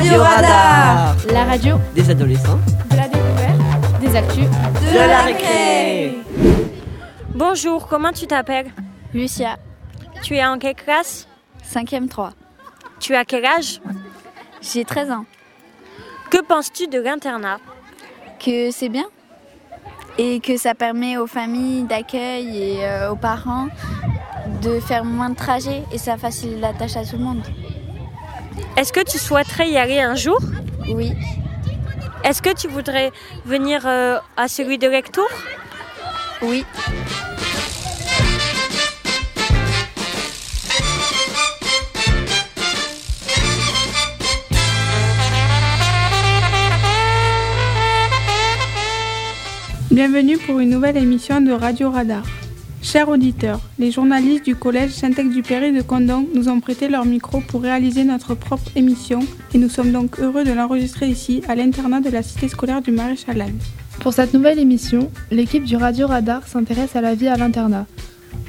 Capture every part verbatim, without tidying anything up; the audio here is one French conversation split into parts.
Radio Radar, la radio des adolescents, de la découverte, des actus, de, de la, la récré. Bonjour, comment tu t'appelles? Lucia. Tu es en quelle classe? Cinquième trois. Tu as quel âge? J'ai treize ans. Que penses-tu de l'internat? Que c'est bien et que ça permet aux familles d'accueil et euh, aux parents de faire moins de trajets et ça facilite la tâche à tout le monde. Est-ce que tu souhaiterais y aller un jour? Oui. Est-ce que tu voudrais venir euh, à celui de Lectoure? Oui. Bienvenue pour une nouvelle émission de Radio Radar. Chers auditeurs, les journalistes du Collège Saint-Exupéry de Condon nous ont prêté leur micro pour réaliser notre propre émission et nous sommes donc heureux de l'enregistrer ici, à l'internat de la Cité Scolaire du Maréchal Lannes. Pour cette nouvelle émission, l'équipe du Radio Radar s'intéresse à la vie à l'internat.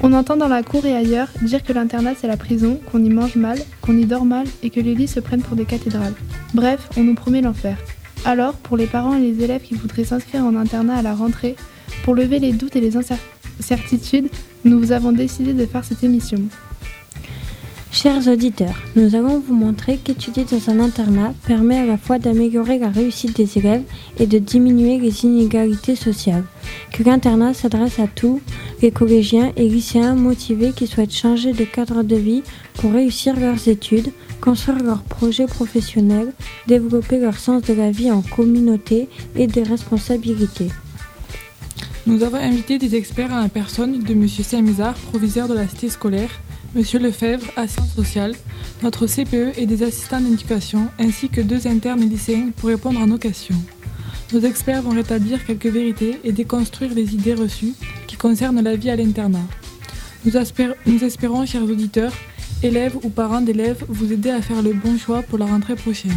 On entend dans la cour et ailleurs dire que l'internat c'est la prison, qu'on y mange mal, qu'on y dort mal et que les lits se prennent pour des cathédrales. Bref, on nous promet l'enfer. Alors, pour les parents et les élèves qui voudraient s'inscrire en internat à la rentrée, pour lever les doutes et les incertitudes, Certitude, nous vous avons décidé de faire cette émission. Chers auditeurs, nous allons vous montrer qu'étudier dans un internat permet à la fois d'améliorer la réussite des élèves et de diminuer les inégalités sociales. Que l'internat s'adresse à tous les collégiens et lycéens motivés qui souhaitent changer de cadre de vie pour réussir leurs études, construire leurs projets professionnels, développer leur sens de la vie en communauté et des responsabilités. Nous avons invité des experts à la personne de M. Saint-Mézard, proviseur de la Cité Scolaire, M. Lefebvre, assistant social, notre C P E et des assistants d'éducation, ainsi que deux internes et lycéens pour répondre à nos questions. Nos experts vont rétablir quelques vérités et déconstruire les idées reçues qui concernent la vie à l'internat. Nous, aspir- nous espérons, chers auditeurs, élèves ou parents d'élèves, vous aider à faire le bon choix pour la rentrée prochaine.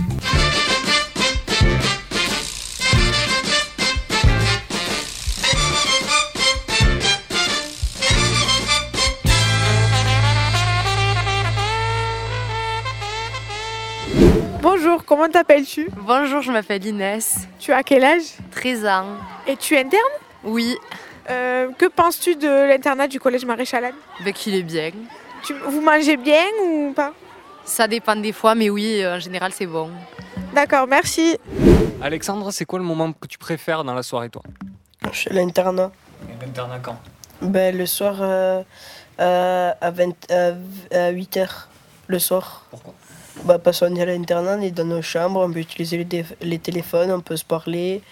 Bonjour, comment t'appelles-tu? Bonjour, je m'appelle Inès. Tu as quel âge? treize ans. Et tu es interne? Oui. Euh, que penses-tu de l'internat du Collège Maréchal Lannes? Ben qu'il est bien. Tu, vous mangez bien ou pas? Ça dépend des fois, mais oui, en général c'est bon. D'accord, merci. Alexandre, c'est quoi le moment que tu préfères dans la soirée, toi? Chez l'internat. Et l'internat quand? Ben le soir euh, euh, à, vingt, euh, à huit heures, le soir. Pourquoi? Bah, parce qu'on est à l'internat, on est dans nos chambres, on peut utiliser les, dé- les téléphones, on peut se parler.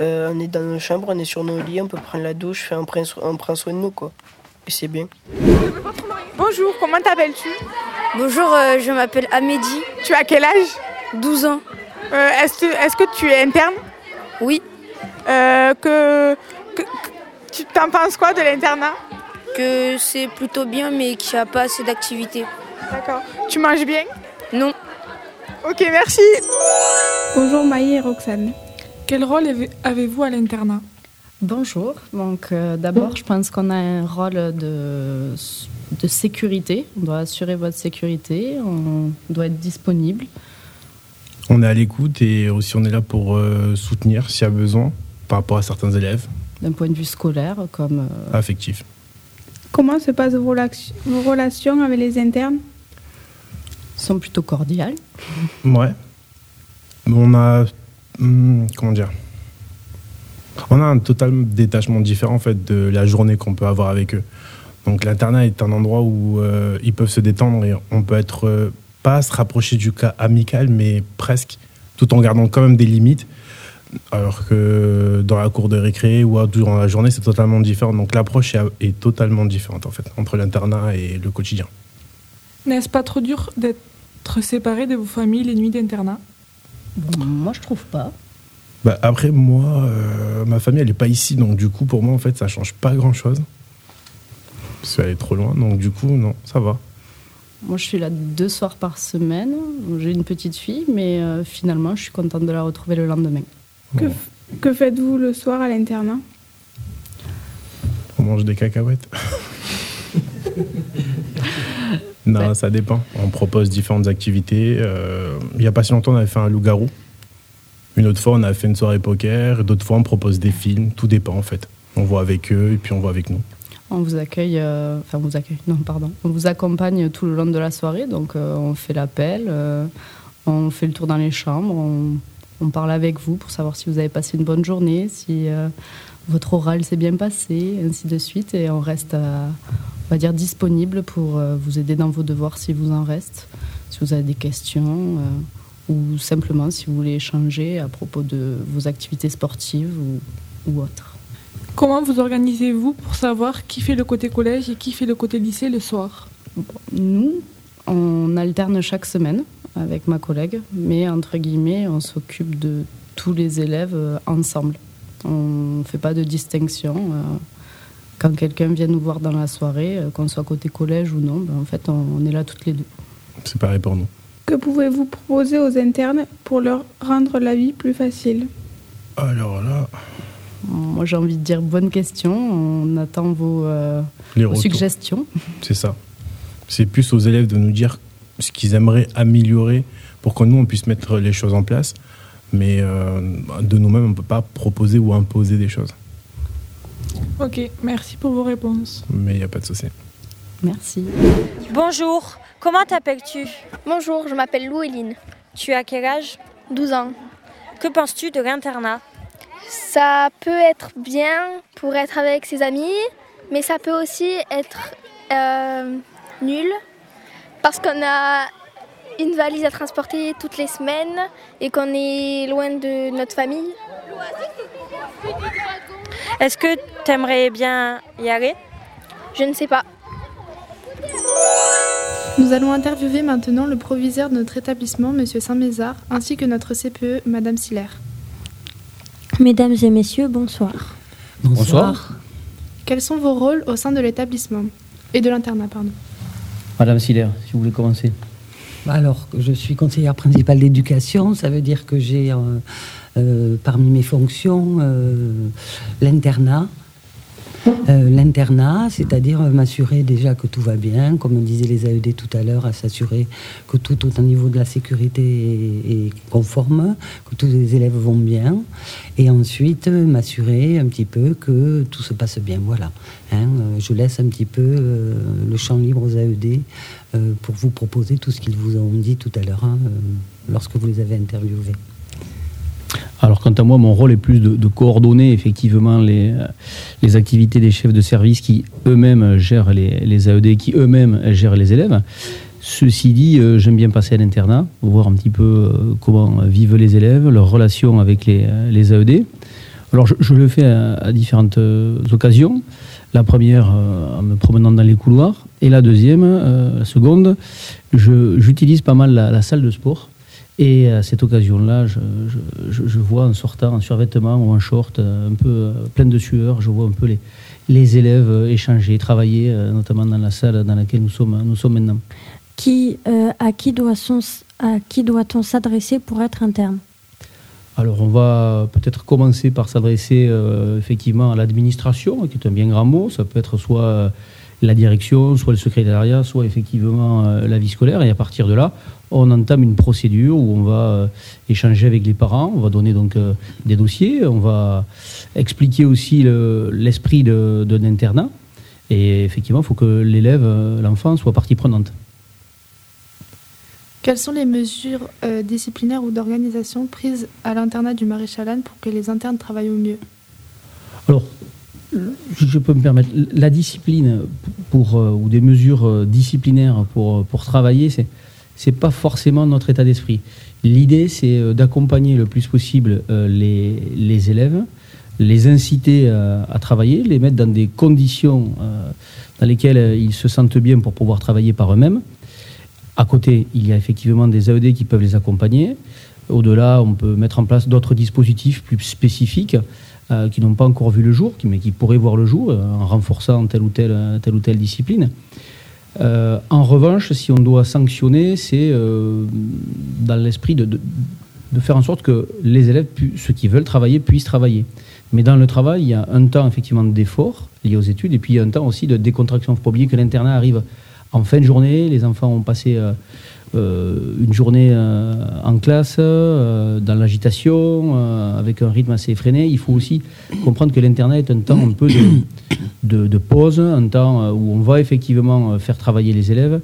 Euh, on est dans nos chambres, on est sur nos lits, on peut prendre la douche, on prend, so- on prend soin de nous, quoi. Et c'est bien. Bonjour, comment t'appelles-tu? Bonjour, euh, je m'appelle Amédi. Tu as quel âge? douze ans. Euh, est-ce, est-ce que tu es interne? Oui. Euh, que, que, que, tu t'en penses quoi de l'internat? Que c'est plutôt bien, mais qu'il n'y a pas assez d'activités. D'accord. Tu manges bien? Non. Ok, merci. Bonjour Maï et Roxane. Quel rôle avez-vous à l'internat? Bonjour. Donc euh, d'abord, je pense qu'on a un rôle de, de sécurité. On doit assurer votre sécurité. On doit être disponible. On est à l'écoute et aussi on est là pour euh, soutenir s'il y a besoin par rapport à certains élèves. D'un point de vue scolaire comme... Euh... affectif. Comment se passent vos, relax- vos relations avec les internes? Sont plutôt cordiales. Ouais. On a... Comment dire? On a un total détachement différent, en fait, de la journée qu'on peut avoir avec eux. Donc, l'internat est un endroit où euh, ils peuvent se détendre et on peut être... Euh, pas se rapprocher du cas amical, mais presque, tout en gardant quand même des limites. Alors que dans la cour de récré ou durant la journée, c'est totalement différent. Donc, l'approche est, est totalement différente, en fait, entre l'internat et le quotidien. N'est-ce pas trop dur d'être séparé de vos familles les nuits d'internat? Moi, je trouve pas. Bah après, moi, euh, ma famille, elle est pas ici, donc du coup, pour moi, en fait, ça change pas grand-chose. Parce qu'elle est trop loin, donc du coup, non, ça va. Moi, je suis là deux soirs par semaine. J'ai une petite fille, mais euh, finalement, je suis contente de la retrouver le lendemain. Que, f- que faites-vous le soir à l'internat? On mange des cacahuètes. Non, ouais. Ça dépend. On propose différentes activités. Euh, il n'y a pas si longtemps, on avait fait un loup-garou. Une autre fois, on a fait une soirée poker. D'autres fois, on propose des films. Tout dépend, en fait. On voit avec eux et puis on voit avec nous. On vous accueille, euh, enfin, on vous accueille, non, pardon. On vous accompagne tout le long de la soirée. Donc, euh, on fait l'appel, euh, on fait le tour dans les chambres, on, on parle avec vous pour savoir si vous avez passé une bonne journée, si euh, votre oral s'est bien passé, ainsi de suite. Et on reste, à, on va dire, disponible pour euh, vous aider dans vos devoirs si vous en reste, si vous avez des questions. Euh, ou simplement si vous voulez échanger à propos de vos activités sportives ou, ou autres. Comment vous organisez-vous pour savoir qui fait le côté collège et qui fait le côté lycée le soir ? Nous, on alterne chaque semaine avec ma collègue, mais entre guillemets, on s'occupe de tous les élèves ensemble. On ne fait pas de distinction. Quand quelqu'un vient nous voir dans la soirée, qu'on soit côté collège ou non, ben en fait, on est là toutes les deux. C'est pareil pour nous. Que pouvez-vous proposer aux internes pour leur rendre la vie plus facile ? Alors là... Moi, j'ai envie de dire bonne question. On attend vos, euh, vos suggestions. C'est ça. C'est plus aux élèves de nous dire ce qu'ils aimeraient améliorer pour que nous, on puisse mettre les choses en place. Mais euh, de nous-mêmes, on ne peut pas proposer ou imposer des choses. Ok, merci pour vos réponses. Mais il n'y a pas de souci. Merci. Bonjour. Comment t'appelles-tu ? Bonjour, je m'appelle Louéline. Tu as quel âge ? douze ans. Que penses-tu de l'internat ? Ça peut être bien pour être avec ses amis, mais ça peut aussi être euh, nul parce qu'on a une valise à transporter toutes les semaines et qu'on est loin de notre famille. Est-ce que t'aimerais bien y aller ? Je ne sais pas. Nous allons interviewer maintenant le proviseur de notre établissement, Monsieur Saint-Mézard, ainsi que notre C P E, Madame Siler. Mesdames et messieurs, bonsoir. Bonsoir. Bonsoir. Quels sont vos rôles au sein de l'établissement et de l'internat, pardon ? Madame Siler, si vous voulez commencer. Alors, je suis conseillère principale d'éducation, ça veut dire que j'ai euh, euh, parmi mes fonctions euh, l'internat. Euh, l'internat, c'est-à-dire m'assurer déjà que tout va bien, comme disaient les A E D tout à l'heure, à s'assurer que tout, tout au niveau de la sécurité est, est conforme, que tous les élèves vont bien, et ensuite m'assurer un petit peu que tout se passe bien, voilà. Hein, euh, je laisse un petit peu euh, le champ libre aux A E D euh, pour vous proposer tout ce qu'ils vous ont dit tout à l'heure, hein, euh, lorsque vous les avez interviewés. Alors, quant à moi, mon rôle est plus de, de coordonner effectivement les, les activités des chefs de service qui eux-mêmes gèrent les, les A E D, qui eux-mêmes gèrent les élèves. Ceci dit, euh, j'aime bien passer à l'internat, voir un petit peu euh, comment vivent les élèves, leurs relations avec les, les A E D. Alors, je, je le fais à, à différentes occasions. La première, euh, en me promenant dans les couloirs. Et la deuxième, euh, la seconde, je, j'utilise pas mal la, la salle de sport. Et à cette occasion-là, je, je, je vois en sortant en survêtement ou en short, un peu plein de sueur, je vois un peu les, les élèves échanger, travailler, notamment dans la salle dans laquelle nous sommes, nous sommes maintenant. Qui, euh, à, qui doit-on, à qui doit-on s'adresser pour être interne ? Alors, on va peut-être commencer par s'adresser euh, effectivement à l'administration, qui est un bien grand mot. Ça peut être soit... Euh, la direction, soit le secrétariat, soit effectivement euh, la vie scolaire. Et à partir de là, on entame une procédure où on va euh, échanger avec les parents, on va donner donc euh, des dossiers, on va expliquer aussi le, l'esprit de, de l'internat. Et effectivement, il faut que l'élève, euh, l'enfant, soit partie prenante. Quelles sont les mesures euh, disciplinaires ou d'organisation prises à l'internat du Maréchal Lannes pour que les internes travaillent au mieux ? Alors, je peux me permettre, la discipline pour, ou des mesures disciplinaires pour, pour travailler, c'est, c'est pas forcément notre état d'esprit. L'idée, c'est d'accompagner le plus possible les, les élèves, les inciter à, à travailler, les mettre dans des conditions dans lesquelles ils se sentent bien pour pouvoir travailler par eux-mêmes. À côté, il y a effectivement des A E D qui peuvent les accompagner. Au-delà, on peut mettre en place d'autres dispositifs plus spécifiques Euh, qui n'ont pas encore vu le jour, mais qui pourraient voir le jour euh, en renforçant telle ou telle, telle, ou telle discipline. Euh, en revanche, si on doit sanctionner, c'est euh, dans l'esprit de, de, de faire en sorte que les élèves, pu- ceux qui veulent travailler, puissent travailler. Mais dans le travail, il y a un temps effectivement d'effort lié aux études et puis il y a un temps aussi de décontraction. Il faut pas oublier que l'internat arrive en fin de journée. Les enfants ont passé euh, euh, une journée euh, en classe, euh, dans l'agitation, euh, avec un rythme assez effréné. Il faut aussi comprendre que l'internat est un temps un peu de, de, de pause, un temps où on va effectivement faire travailler les élèves,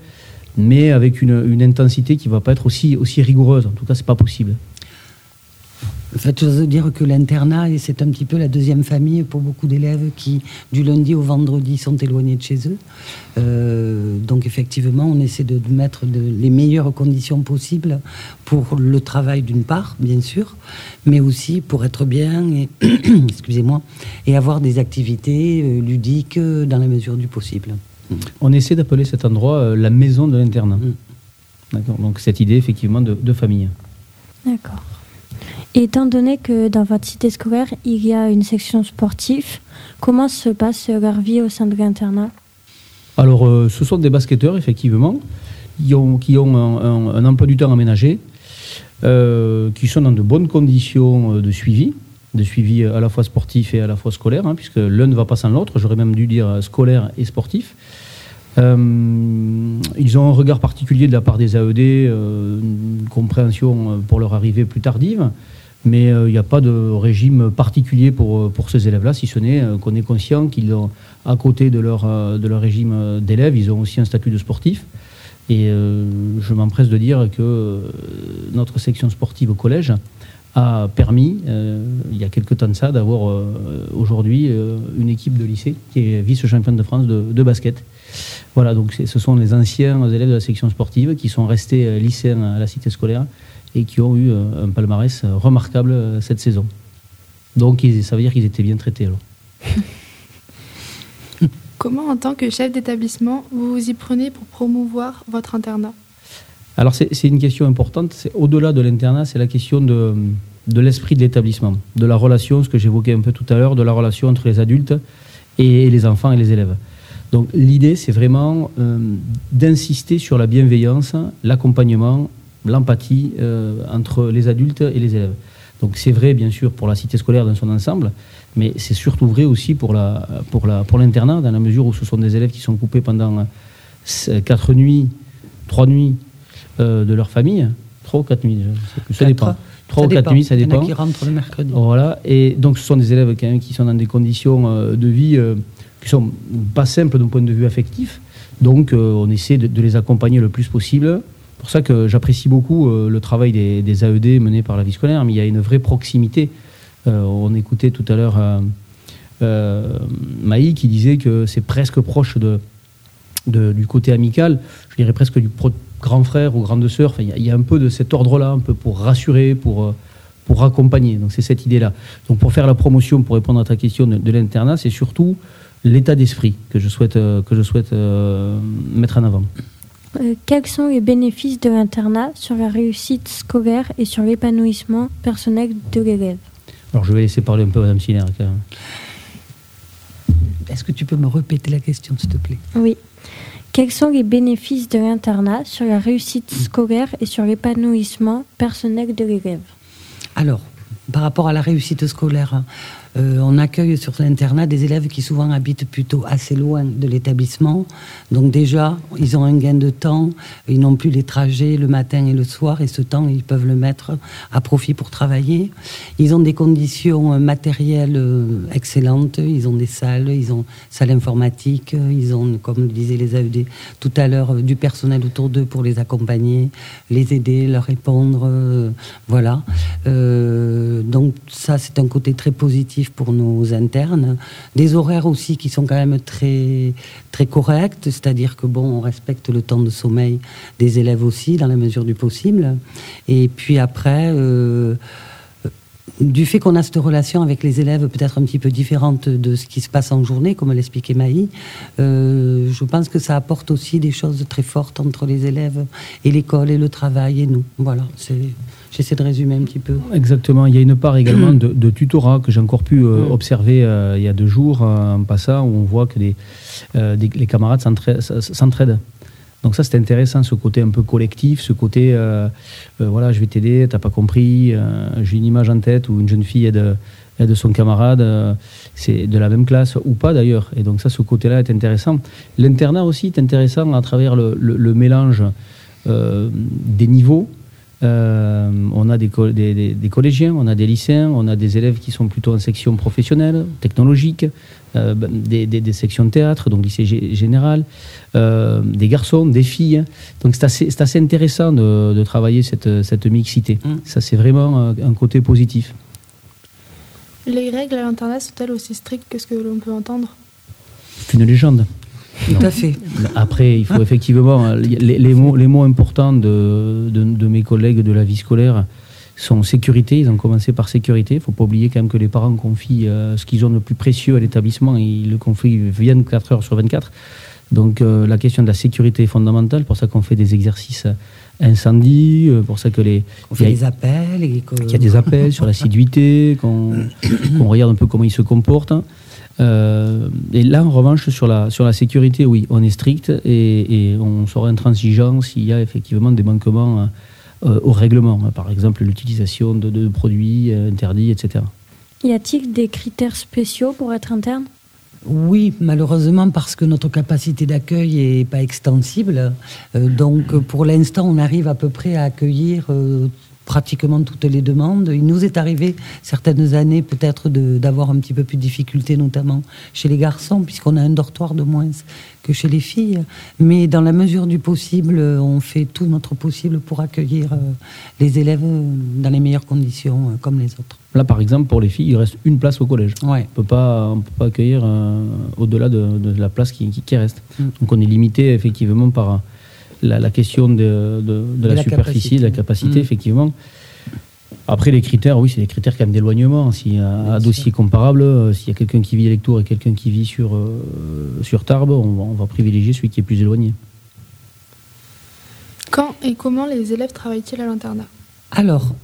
mais avec une, une intensité qui ne va pas être aussi, aussi rigoureuse. En tout cas, ce n'est pas possible. En fait, j'ose dire que l'internat, c'est un petit peu la deuxième famille pour beaucoup d'élèves qui, du lundi au vendredi, sont éloignés de chez eux. Euh, donc, effectivement, on essaie de, de mettre de, les meilleures conditions possibles pour le travail, d'une part, bien sûr, mais aussi pour être bien et, excusez-moi, et avoir des activités ludiques dans la mesure du possible. On essaie d'appeler cet endroit euh, la maison de l'internat. Mmh. D'accord. Donc, cette idée, effectivement, de, de famille. D'accord. Étant donné que dans votre cité scolaire, il y a une section sportive, comment se passe leur vie au sein de l'internat ? Alors, euh, ce sont des basketteurs, effectivement, qui ont, qui ont un, un, un emploi du temps aménagé, euh, qui sont dans de bonnes conditions de suivi, de suivi à la fois sportif et à la fois scolaire, hein, puisque l'un ne va pas sans l'autre, j'aurais même dû dire scolaire et sportif. Euh, ils ont un regard particulier de la part des A E D, euh, une compréhension pour leur arrivée plus tardive, mais il euh, n'y a pas de régime particulier pour, pour ces élèves-là, si ce n'est euh, qu'on est conscient qu'ils ont, à côté de leur, euh, de leur régime d'élèves, ils ont aussi un statut de sportif. Et euh, je m'empresse de dire que euh, notre section sportive au collège a permis, euh, il y a quelques temps de ça, d'avoir euh, aujourd'hui euh, une équipe de lycée qui est vice-championne de France de, de basket. Voilà, donc ce sont les anciens élèves de la section sportive qui sont restés lycéens à la cité scolaire et qui ont eu un palmarès remarquable cette saison. Donc ça veut dire qu'ils étaient bien traités alors. Comment, en tant que chef d'établissement, vous vous y prenez pour promouvoir votre internat ? Alors c'est, c'est une question importante, c'est, au-delà de l'internat, c'est la question de, de l'esprit de l'établissement, de la relation, ce que j'évoquais un peu tout à l'heure, de la relation entre les adultes et les enfants et les élèves. Donc l'idée, c'est vraiment euh, d'insister sur la bienveillance, l'accompagnement, l'empathie euh, entre les adultes et les élèves. Donc c'est vrai, bien sûr, pour la cité scolaire dans son ensemble, mais c'est surtout vrai aussi pour, la, pour, la, pour l'internat, dans la mesure où ce sont des élèves qui sont coupés pendant quatre nuits, trois nuits euh, de leur famille, trois ou quatre nuits, je sais plus, ça Trois ou quatre nuits, ça dépend. Il y en a qui rentrent le mercredi. Voilà, et donc ce sont des élèves quand même qui sont dans des conditions euh, de vie... Euh, qui ne sont pas simples d'un point de vue affectif. Donc, euh, on essaie de, de les accompagner le plus possible. C'est pour ça que j'apprécie beaucoup euh, le travail des, des A E D mené par la vie scolaire, mais il y a une vraie proximité. Euh, on écoutait tout à l'heure euh, euh, Maï qui disait que c'est presque proche de, de, du côté amical, je dirais presque du pro- grand frère ou grande sœur. Enfin, il y, y a un peu de cet ordre-là, un peu pour rassurer, pour... Euh, pour accompagner, donc c'est cette idée-là. Donc pour faire la promotion, pour répondre à ta question de, de l'internat, c'est surtout l'état d'esprit que je souhaite, euh, que je souhaite euh, mettre en avant. Euh, quels sont les bénéfices de l'internat sur la réussite scolaire et sur l'épanouissement personnel de l'élève ? Alors je vais laisser parler un peu Mme Siler, quand même. Est-ce que tu peux me répéter la question, s'il te plaît ? Oui. Quels sont les bénéfices de l'internat sur la réussite scolaire et sur l'épanouissement personnel de l'élève ? Alors, par rapport à la réussite scolaire, euh, on accueille sur l'internat des élèves qui souvent habitent plutôt assez loin de l'établissement. Donc déjà, ils ont un gain de temps, ils n'ont plus les trajets le matin et le soir, et ce temps, ils peuvent le mettre à profit pour travailler. Ils ont des conditions matérielles excellentes, ils ont des salles, ils ont salles informatiques, ils ont, comme le disaient les A E D tout à l'heure, du personnel autour d'eux pour les accompagner, les aider, leur répondre, euh, voilà. Euh, donc ça, c'est un côté très positif pour nos internes, des horaires aussi qui sont quand même très, très corrects, c'est-à-dire que bon, on respecte le temps de sommeil des élèves aussi, dans la mesure du possible, et puis après... Euh Du fait qu'on a cette relation avec les élèves peut-être un petit peu différente de ce qui se passe en journée, comme l'expliquait Maï, euh, je pense que ça apporte aussi des choses très fortes entre les élèves et l'école et le travail et nous. Voilà, c'est, j'essaie de résumer un petit peu. Exactement, il y a une part également de, de tutorat que j'ai encore pu euh, observer euh, il y a deux jours euh, en passant, où on voit que les, euh, des, les camarades s'entraident. s'entraident. Donc ça, c'est intéressant, ce côté un peu collectif, ce côté, euh, euh, voilà, je vais t'aider, t'as pas compris, euh, j'ai une image en tête où une jeune fille aide, et de son camarade, euh, c'est de la même classe ou pas d'ailleurs. Et donc ça, ce côté-là est intéressant. L'internat aussi est intéressant à travers le, le, le mélange euh, des niveaux. Euh, on a des, co- des, des, des collégiens, on a des lycéens, on a des élèves qui sont plutôt en section professionnelle, technologique, euh, des, des, des sections de théâtre, donc lycée g- général, euh, des garçons, des filles. Donc c'est assez, c'est assez intéressant de, de travailler cette, cette mixité. Mmh. Ça, c'est vraiment un côté positif. Les règles à l'internat sont-elles aussi strictes que ce que l'on peut entendre ? C'est une légende. Non. Tout à fait. Après, il faut effectivement... Les, les, mots, les mots importants de, de, de mes collègues de la vie scolaire sont sécurité. Ils ont commencé par sécurité. Il ne faut pas oublier quand même que les parents confient euh, ce qu'ils ont de plus précieux à l'établissement. Ils le confient vingt-quatre heures sur vingt-quatre. Donc euh, la question de la sécurité est fondamentale. Pour ça qu'on fait des exercices incendie, euh, pour ça que les... On fait a, des appels. Et que... qu'il y a des appels sur l'assiduité, qu'on, qu'on regarde un peu comment ils se comportent. Euh, et là, en revanche, sur la, sur la sécurité, oui, on est strict et, et on sera intransigeant s'il y a effectivement des manquements euh, au règlement, par exemple l'utilisation de, de produits interdits, et cetera. Y a-t-il des critères spéciaux pour être interne ? Oui, malheureusement, parce que notre capacité d'accueil n'est pas extensible. Euh, donc, pour l'instant, on arrive à peu près à accueillir... Euh, pratiquement toutes les demandes. Il nous est arrivé certaines années peut-être de, d'avoir un petit peu plus de difficultés, notamment chez les garçons, puisqu'on a un dortoir de moins que chez les filles. Mais dans la mesure du possible, on fait tout notre possible pour accueillir les élèves dans les meilleures conditions, comme les autres. Là, par exemple, pour les filles, il reste une place au collège. Ouais. On peut pas, on peut pas accueillir euh, au-delà de, de la place qui, qui, qui reste. Mmh. Donc on est limité effectivement par... La, la question de, de, de, de la, la superficie, capacité. de la capacité, mmh. effectivement. Après, les critères, oui, c'est des critères quand même d'éloignement. Si à dossier comparable, euh, s'il y a quelqu'un qui vit à Lectoure et quelqu'un qui vit sur, euh, sur Tarbes, on va, on va privilégier celui qui est plus éloigné. Quand et comment les élèves travaillent-ils à l'internat ? Alors,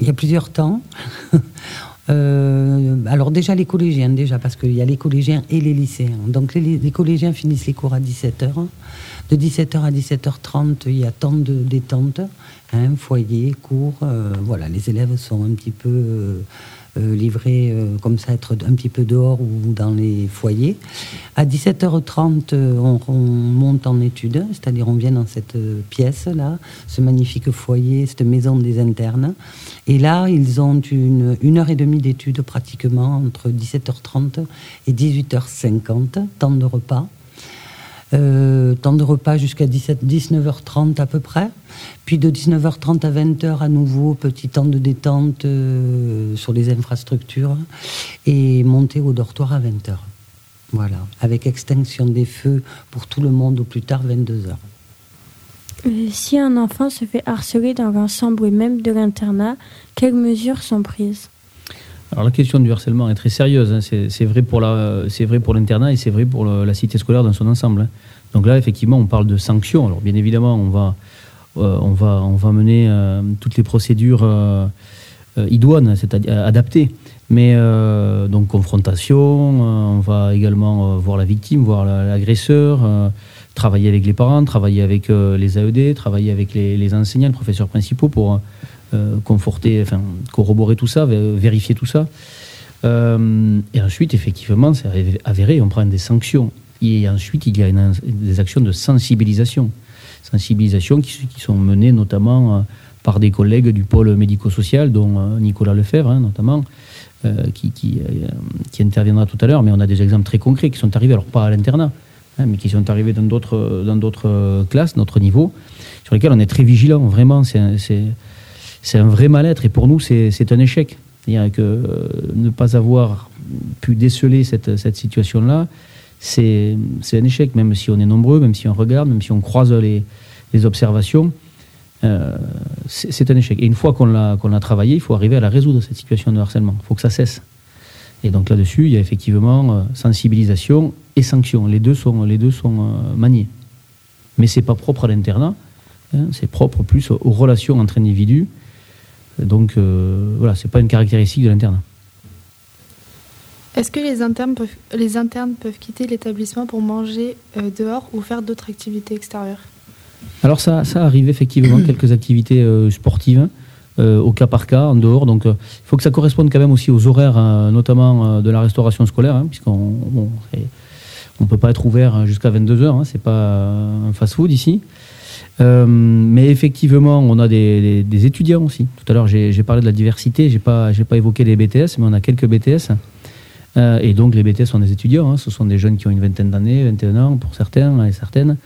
il y a plusieurs temps. Euh, alors déjà les collégiens, déjà, parce qu'il y a les collégiens et les lycéens. Donc les, les collégiens finissent les cours à dix-sept heures. De dix-sept heures à dix-sept heures trente, il y a tant de détente, hein, foyer, cours, euh, voilà, les élèves sont un petit peu euh, euh, livrés euh, comme ça, être un petit peu dehors ou dans les foyers. À dix-sept heures trente, on, on monte en études, c'est-à-dire on vient dans cette pièce-là, ce magnifique foyer, cette maison des internes. Et là, ils ont une, une heure et demie d'études pratiquement entre dix-sept heures trente et dix-huit heures cinquante, temps de repas. Euh, temps de repas jusqu'à dix-neuf heures trente à peu près. Puis de dix-neuf heures trente à vingt heures à nouveau, petit temps de détente euh, sur les infrastructures et monter au dortoir à vingt heures. Voilà, avec extinction des feux pour tout le monde au plus tard vingt-deux heures. Et si un enfant se fait harceler dans un centre ou même de l'internat, quelles mesures sont prises ? Alors la question du harcèlement est très sérieuse, hein. c'est, c'est, vrai pour la, c'est vrai pour l'internat et c'est vrai pour le, la cité scolaire dans son ensemble. Hein. Donc là, effectivement, on parle de sanctions. Alors bien évidemment, on va, euh, on va, on va mener euh, toutes les procédures euh, euh, idoines, c'est-à-dire adaptées. Mais euh, donc confrontation, euh, on va également euh, voir la victime, voir la, l'agresseur, euh, travailler avec les parents, travailler avec euh, les A E D, travailler avec les, les enseignants, les professeurs principaux pour... Euh, conforter, enfin, corroborer tout ça, vérifier tout ça. Euh, et ensuite, effectivement, c'est avéré, on prend des sanctions. Et ensuite, il y a une, des actions de sensibilisation. Sensibilisation qui, qui sont menées notamment euh, par des collègues du pôle médico-social, dont euh, Nicolas Lefebvre, hein, notamment, euh, qui, qui, euh, qui interviendra tout à l'heure. Mais on a des exemples très concrets qui sont arrivés, alors pas à l'internat, hein, mais qui sont arrivés dans d'autres, dans d'autres classes, notre niveau, sur lesquels on est très vigilant. Vraiment, c'est... c'est C'est un vrai mal-être et pour nous, c'est, c'est un échec. C'est-à-dire que euh, ne pas avoir pu déceler cette, cette situation-là, c'est, c'est un échec, même si on est nombreux, même si on regarde, même si on croise les, les observations, euh, c'est, c'est un échec. Et une fois qu'on l'a, qu'on l'a travaillé, il faut arriver à la résoudre, cette situation de harcèlement. Il faut que ça cesse. Et donc là-dessus, il y a effectivement euh, sensibilisation et sanction. Les deux sont, les deux sont euh, maniés. Mais ce n'est pas propre à l'internat, hein, c'est propre plus aux relations entre individus. Donc euh, voilà, c'est pas une caractéristique de l'internat. Est-ce que les internes peuvent, les internes peuvent quitter l'établissement pour manger euh, dehors ou faire d'autres activités extérieures ? Alors ça, ça arrive effectivement, quelques activités euh, sportives. euh, au cas par cas, en dehors. Donc, il euh, faut que ça corresponde quand même aussi aux horaires, euh, notamment euh, de la restauration scolaire, hein, puisqu'on bon, on peut pas être ouvert jusqu'à vingt-deux heures, hein, c'est pas euh, un fast-food ici. Euh, mais effectivement, on a des, des, des étudiants aussi. Tout à l'heure, j'ai, j'ai parlé de la diversité, j'ai pas, j'ai pas évoqué les B T S, mais on a quelques B T S. Euh, et donc, les B T S sont des étudiants, hein, ce sont des jeunes qui ont une vingtaine d'années, vingt et un ans pour certains et certaines.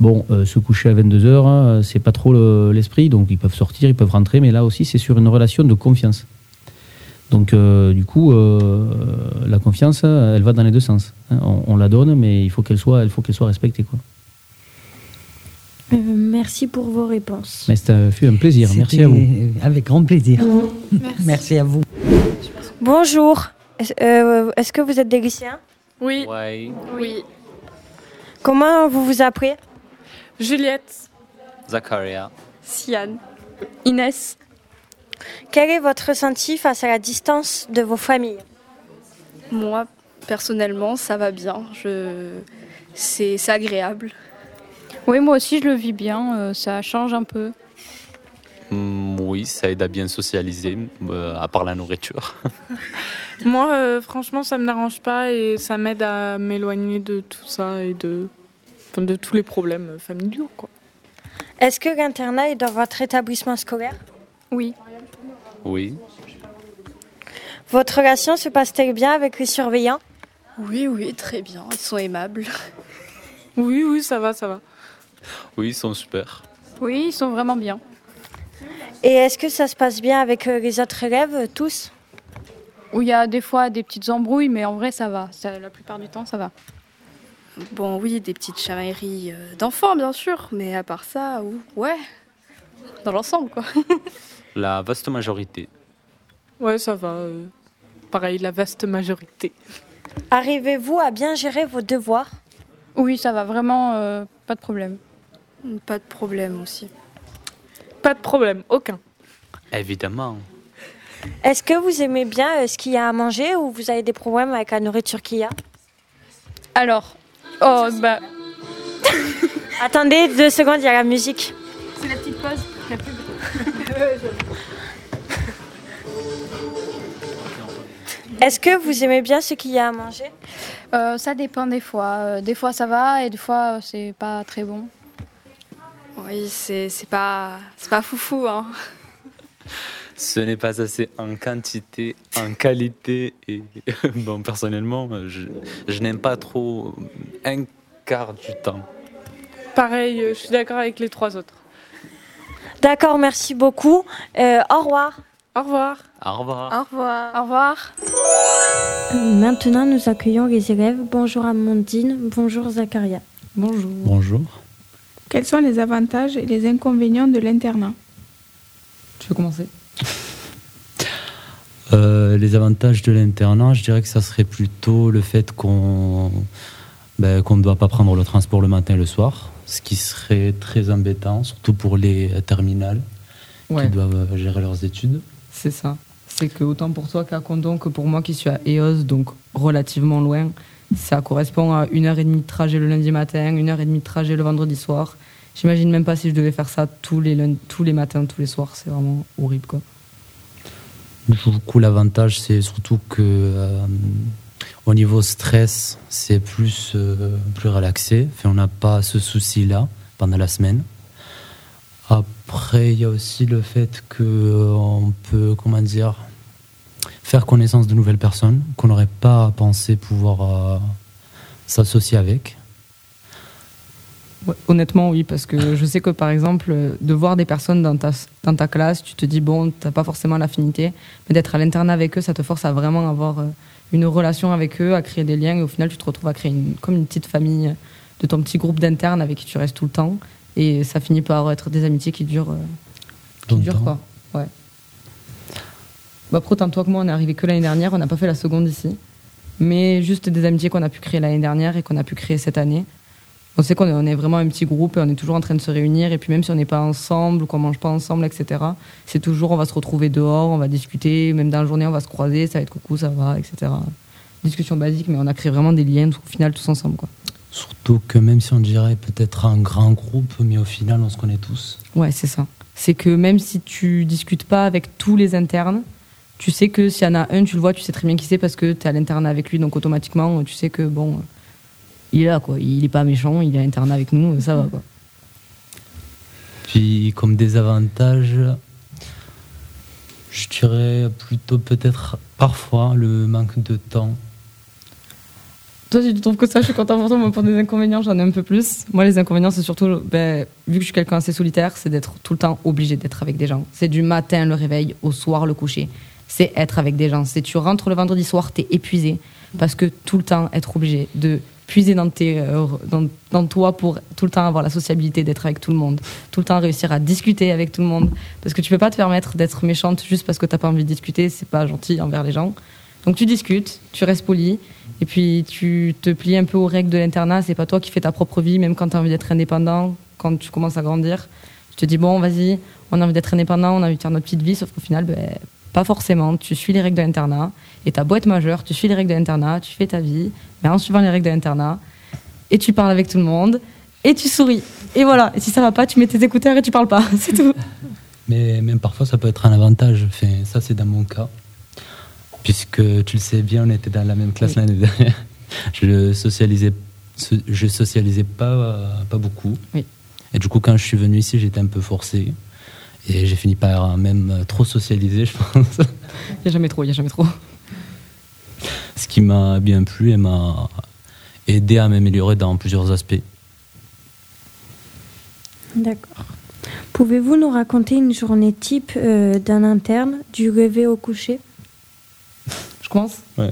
Bon, euh, se coucher à vingt-deux heures, hein, c'est pas trop le, l'esprit, donc ils peuvent sortir, ils peuvent rentrer, mais là aussi, c'est sur une relation de confiance. Donc, euh, du coup, euh, la confiance, elle va dans les deux sens. Hein. On, on la donne, mais il faut qu'elle soit, il faut qu'elle soit respectée, quoi. Euh, merci pour vos réponses. Mais ça fut un plaisir. C'était merci à vous. Avec grand plaisir. Oui. Merci. Merci à vous. Bonjour. Est-ce, euh, est-ce que vous êtes des lycéens ? Oui. Oui. Oui. Comment vous vous appelez ? Juliette. Zacharia. Sian. Inès. Quel est votre ressenti face à la distance de vos familles ? Moi, personnellement, ça va bien. Je... C'est, c'est agréable. Oui, moi aussi, je le vis bien. Euh, ça change un peu. Mmh, oui, ça aide à bien socialiser, euh, à part la nourriture. Moi, euh, franchement, ça ne me dérange pas et ça m'aide à m'éloigner de tout ça et de, enfin, de tous les problèmes familiaux, quoi. Est-ce que l'internat est dans votre établissement scolaire ? Oui. Oui. Votre relation se passe-t-elle bien avec les surveillants ? Oui, oui, très bien. Ils sont aimables. Oui, oui, ça va, ça va. Oui, ils sont super. Oui, ils sont vraiment bien. Et est-ce que ça se passe bien avec les autres élèves, tous ? Oui, il y a des fois des petites embrouilles, mais en vrai, ça va. Ça, la plupart du temps, ça va. Bon, oui, des petites chamailleries d'enfants, bien sûr, mais à part ça, ouais, dans l'ensemble, quoi. La vaste majorité. Ouais, ça va. Euh, pareil, la vaste majorité. Arrivez-vous à bien gérer vos devoirs ? Oui, ça va vraiment, euh, pas de problème. Pas de problème aussi. Pas de problème, aucun. Évidemment. Est-ce que vous aimez bien euh, ce qu'il y a à manger ou vous avez des problèmes avec la nourriture qu'il y a ? Alors, oh, bah... Attendez deux secondes, il y a la musique. C'est la petite pause, la pub. Est-ce que vous aimez bien ce qu'il y a à manger ? Euh, ça dépend des fois. Des fois ça va et des fois c'est pas très bon. Oui, c'est, c'est, pas, c'est pas foufou, hein. Ce n'est pas assez en quantité, en qualité. Et bon, personnellement, je, je n'aime pas trop un quart du temps. Pareil, je suis d'accord avec les trois autres. D'accord, merci beaucoup. Euh, au revoir. Au revoir. Au revoir. Au revoir. Au revoir. Maintenant, nous accueillons les élèves. Bonjour Amandine, bonjour Zacharia. Bonjour. Bonjour. Quels sont les avantages et les inconvénients de l'internat ? Tu veux commencer ? euh, Les avantages de l'internat, je dirais que ça serait plutôt le fait qu'on, ben, qu'on ne doit pas prendre le transport le matin et le soir, ce qui serait très embêtant, surtout pour les terminales, ouais, qui doivent gérer leurs études. C'est ça. C'est que autant pour toi qu'à Condon que pour moi qui suis à E O S, donc relativement loin, ça correspond à une heure et demie de trajet le lundi matin, une heure et demie de trajet le vendredi soir. J'imagine même pas si je devais faire ça tous les, lund- tous les matins, tous les soirs. C'est vraiment horrible, quoi. Du coup, l'avantage, c'est surtout que euh, au niveau stress, c'est plus, euh, plus relaxé. Enfin, on n'a pas ce souci-là pendant la semaine. Après, il y a aussi le fait qu'on euh, peut, comment dire, faire connaissance de nouvelles personnes qu'on n'aurait pas pensé pouvoir euh, s'associer avec. Ouais, honnêtement, oui, parce que je sais que, par exemple, de voir des personnes dans ta, dans ta classe, tu te dis, bon, tu n'as pas forcément l'affinité, mais d'être à l'internat avec eux, ça te force à vraiment avoir une relation avec eux, à créer des liens, et au final, tu te retrouves à créer une, comme une petite famille de ton petit groupe d'internes avec qui tu restes tout le temps. Et ça finit par être des amitiés qui durent, qui durent quoi. Ouais. Bah, pro, tant toi que moi, on est arrivé que l'année dernière, on n'a pas fait la seconde ici. Mais juste des amitiés qu'on a pu créer l'année dernière et qu'on a pu créer cette année. On sait qu'on est, on est vraiment un petit groupe et on est toujours en train de se réunir. Et puis même si on n'est pas ensemble ou qu'on ne mange pas ensemble, et cetera, c'est toujours, on va se retrouver dehors, on va discuter. Même dans la journée, on va se croiser, ça va être coucou, ça va, et cetera. Discussion basique, mais on a créé vraiment des liens au final tous ensemble, quoi. Surtout que même si on dirait peut-être un grand groupe, mais au final, on se connaît tous. Ouais, c'est ça. C'est que même si tu discutes pas avec tous les internes, tu sais que s'il y en a un, tu le vois, tu sais très bien qui c'est parce que tu es à l'internat avec lui. Donc automatiquement, tu sais que bon, il est là, quoi. Il est pas méchant, il est à l'internat avec nous, ça va, quoi. Puis, comme désavantage, je dirais plutôt peut-être parfois le manque de temps. Toi, tu trouves que ça, je suis content pour toi. Moi, pour des inconvénients, j'en ai un peu plus. Moi, les inconvénients, c'est surtout, ben, vu que je suis quelqu'un assez solitaire, c'est d'être tout le temps obligé d'être avec des gens. C'est du matin le réveil, au soir le coucher. C'est être avec des gens. C'est tu rentres le vendredi soir, t'es épuisé. Parce que tout le temps, être obligé de puiser dans, tes, euh, dans, dans toi pour tout le temps avoir la sociabilité, d'être avec tout le monde. Tout le temps réussir à discuter avec tout le monde. Parce que tu peux pas te permettre d'être méchante juste parce que t'as pas envie de discuter. C'est pas gentil envers les gens. Donc tu discutes, tu restes poli. Et puis, tu te plies un peu aux règles de l'internat. C'est pas toi qui fais ta propre vie, même quand tu as envie d'être indépendant, quand tu commences à grandir. Tu te dis, bon, vas-y, on a envie d'être indépendant, on a envie de faire notre petite vie. Sauf qu'au final, ben, pas forcément. Tu suis les règles de l'internat. Et t'as beau être majeur, tu suis les règles de l'internat, tu fais ta vie. Mais en suivant les règles de l'internat, et tu parles avec tout le monde, et tu souris. Et voilà. Et si ça va pas, tu mets tes écouteurs et tu parles pas. C'est tout. Mais même parfois, ça peut être un avantage. Enfin, ça, c'est dans mon cas. Puisque tu le sais bien, on était dans la même classe oui. l'année dernière. Je socialisais, je socialisais pas, pas beaucoup. Oui. Et du coup, quand je suis venu ici, j'étais un peu forcé. Et j'ai fini par même trop socialiser, je pense. Il n'y a jamais trop, il n'y a jamais trop. Ce qui m'a bien plu et m'a aidé à m'améliorer dans plusieurs aspects. D'accord. Pouvez-vous nous raconter une journée type euh, d'un interne, du réveil au coucher ? Ouais.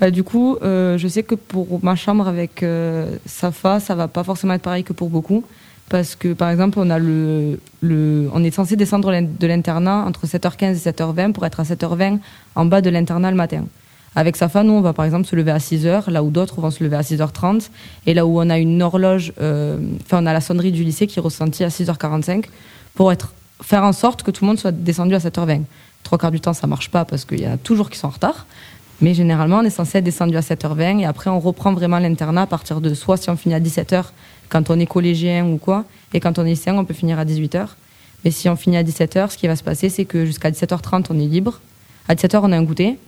Bah, du coup, euh, je sais que pour ma chambre avec euh, Safa, ça va pas forcément être pareil que pour beaucoup, parce que par exemple, on a le, le, on est censé descendre de l'internat entre sept heures quinze et sept heures vingt pour être à sept heures vingt en bas de l'internat le matin. Avec Safa, nous, on va par exemple se lever à six heures, là où d'autres vont se lever à six heures trente, et là où on a une horloge, enfin, euh, on a la sonnerie du lycée qui est ressentie à six heures quarante-cinq pour être, faire en sorte que tout le monde soit descendu à sept heures vingt. Trois quarts du temps, ça marche pas parce qu'il y en a toujours qui sont en retard. Mais généralement, on est censé être descendu à sept heures vingt et après, on reprend vraiment l'internat à partir de soit si on finit à dix-sept heures, quand on est collégien ou quoi, et quand on est lycéen, on peut finir à dix-huit heures. Mais si on finit à dix-sept heures, ce qui va se passer, c'est que jusqu'à dix-sept heures trente, on est libre. À dix-sept heures, on a un goûter.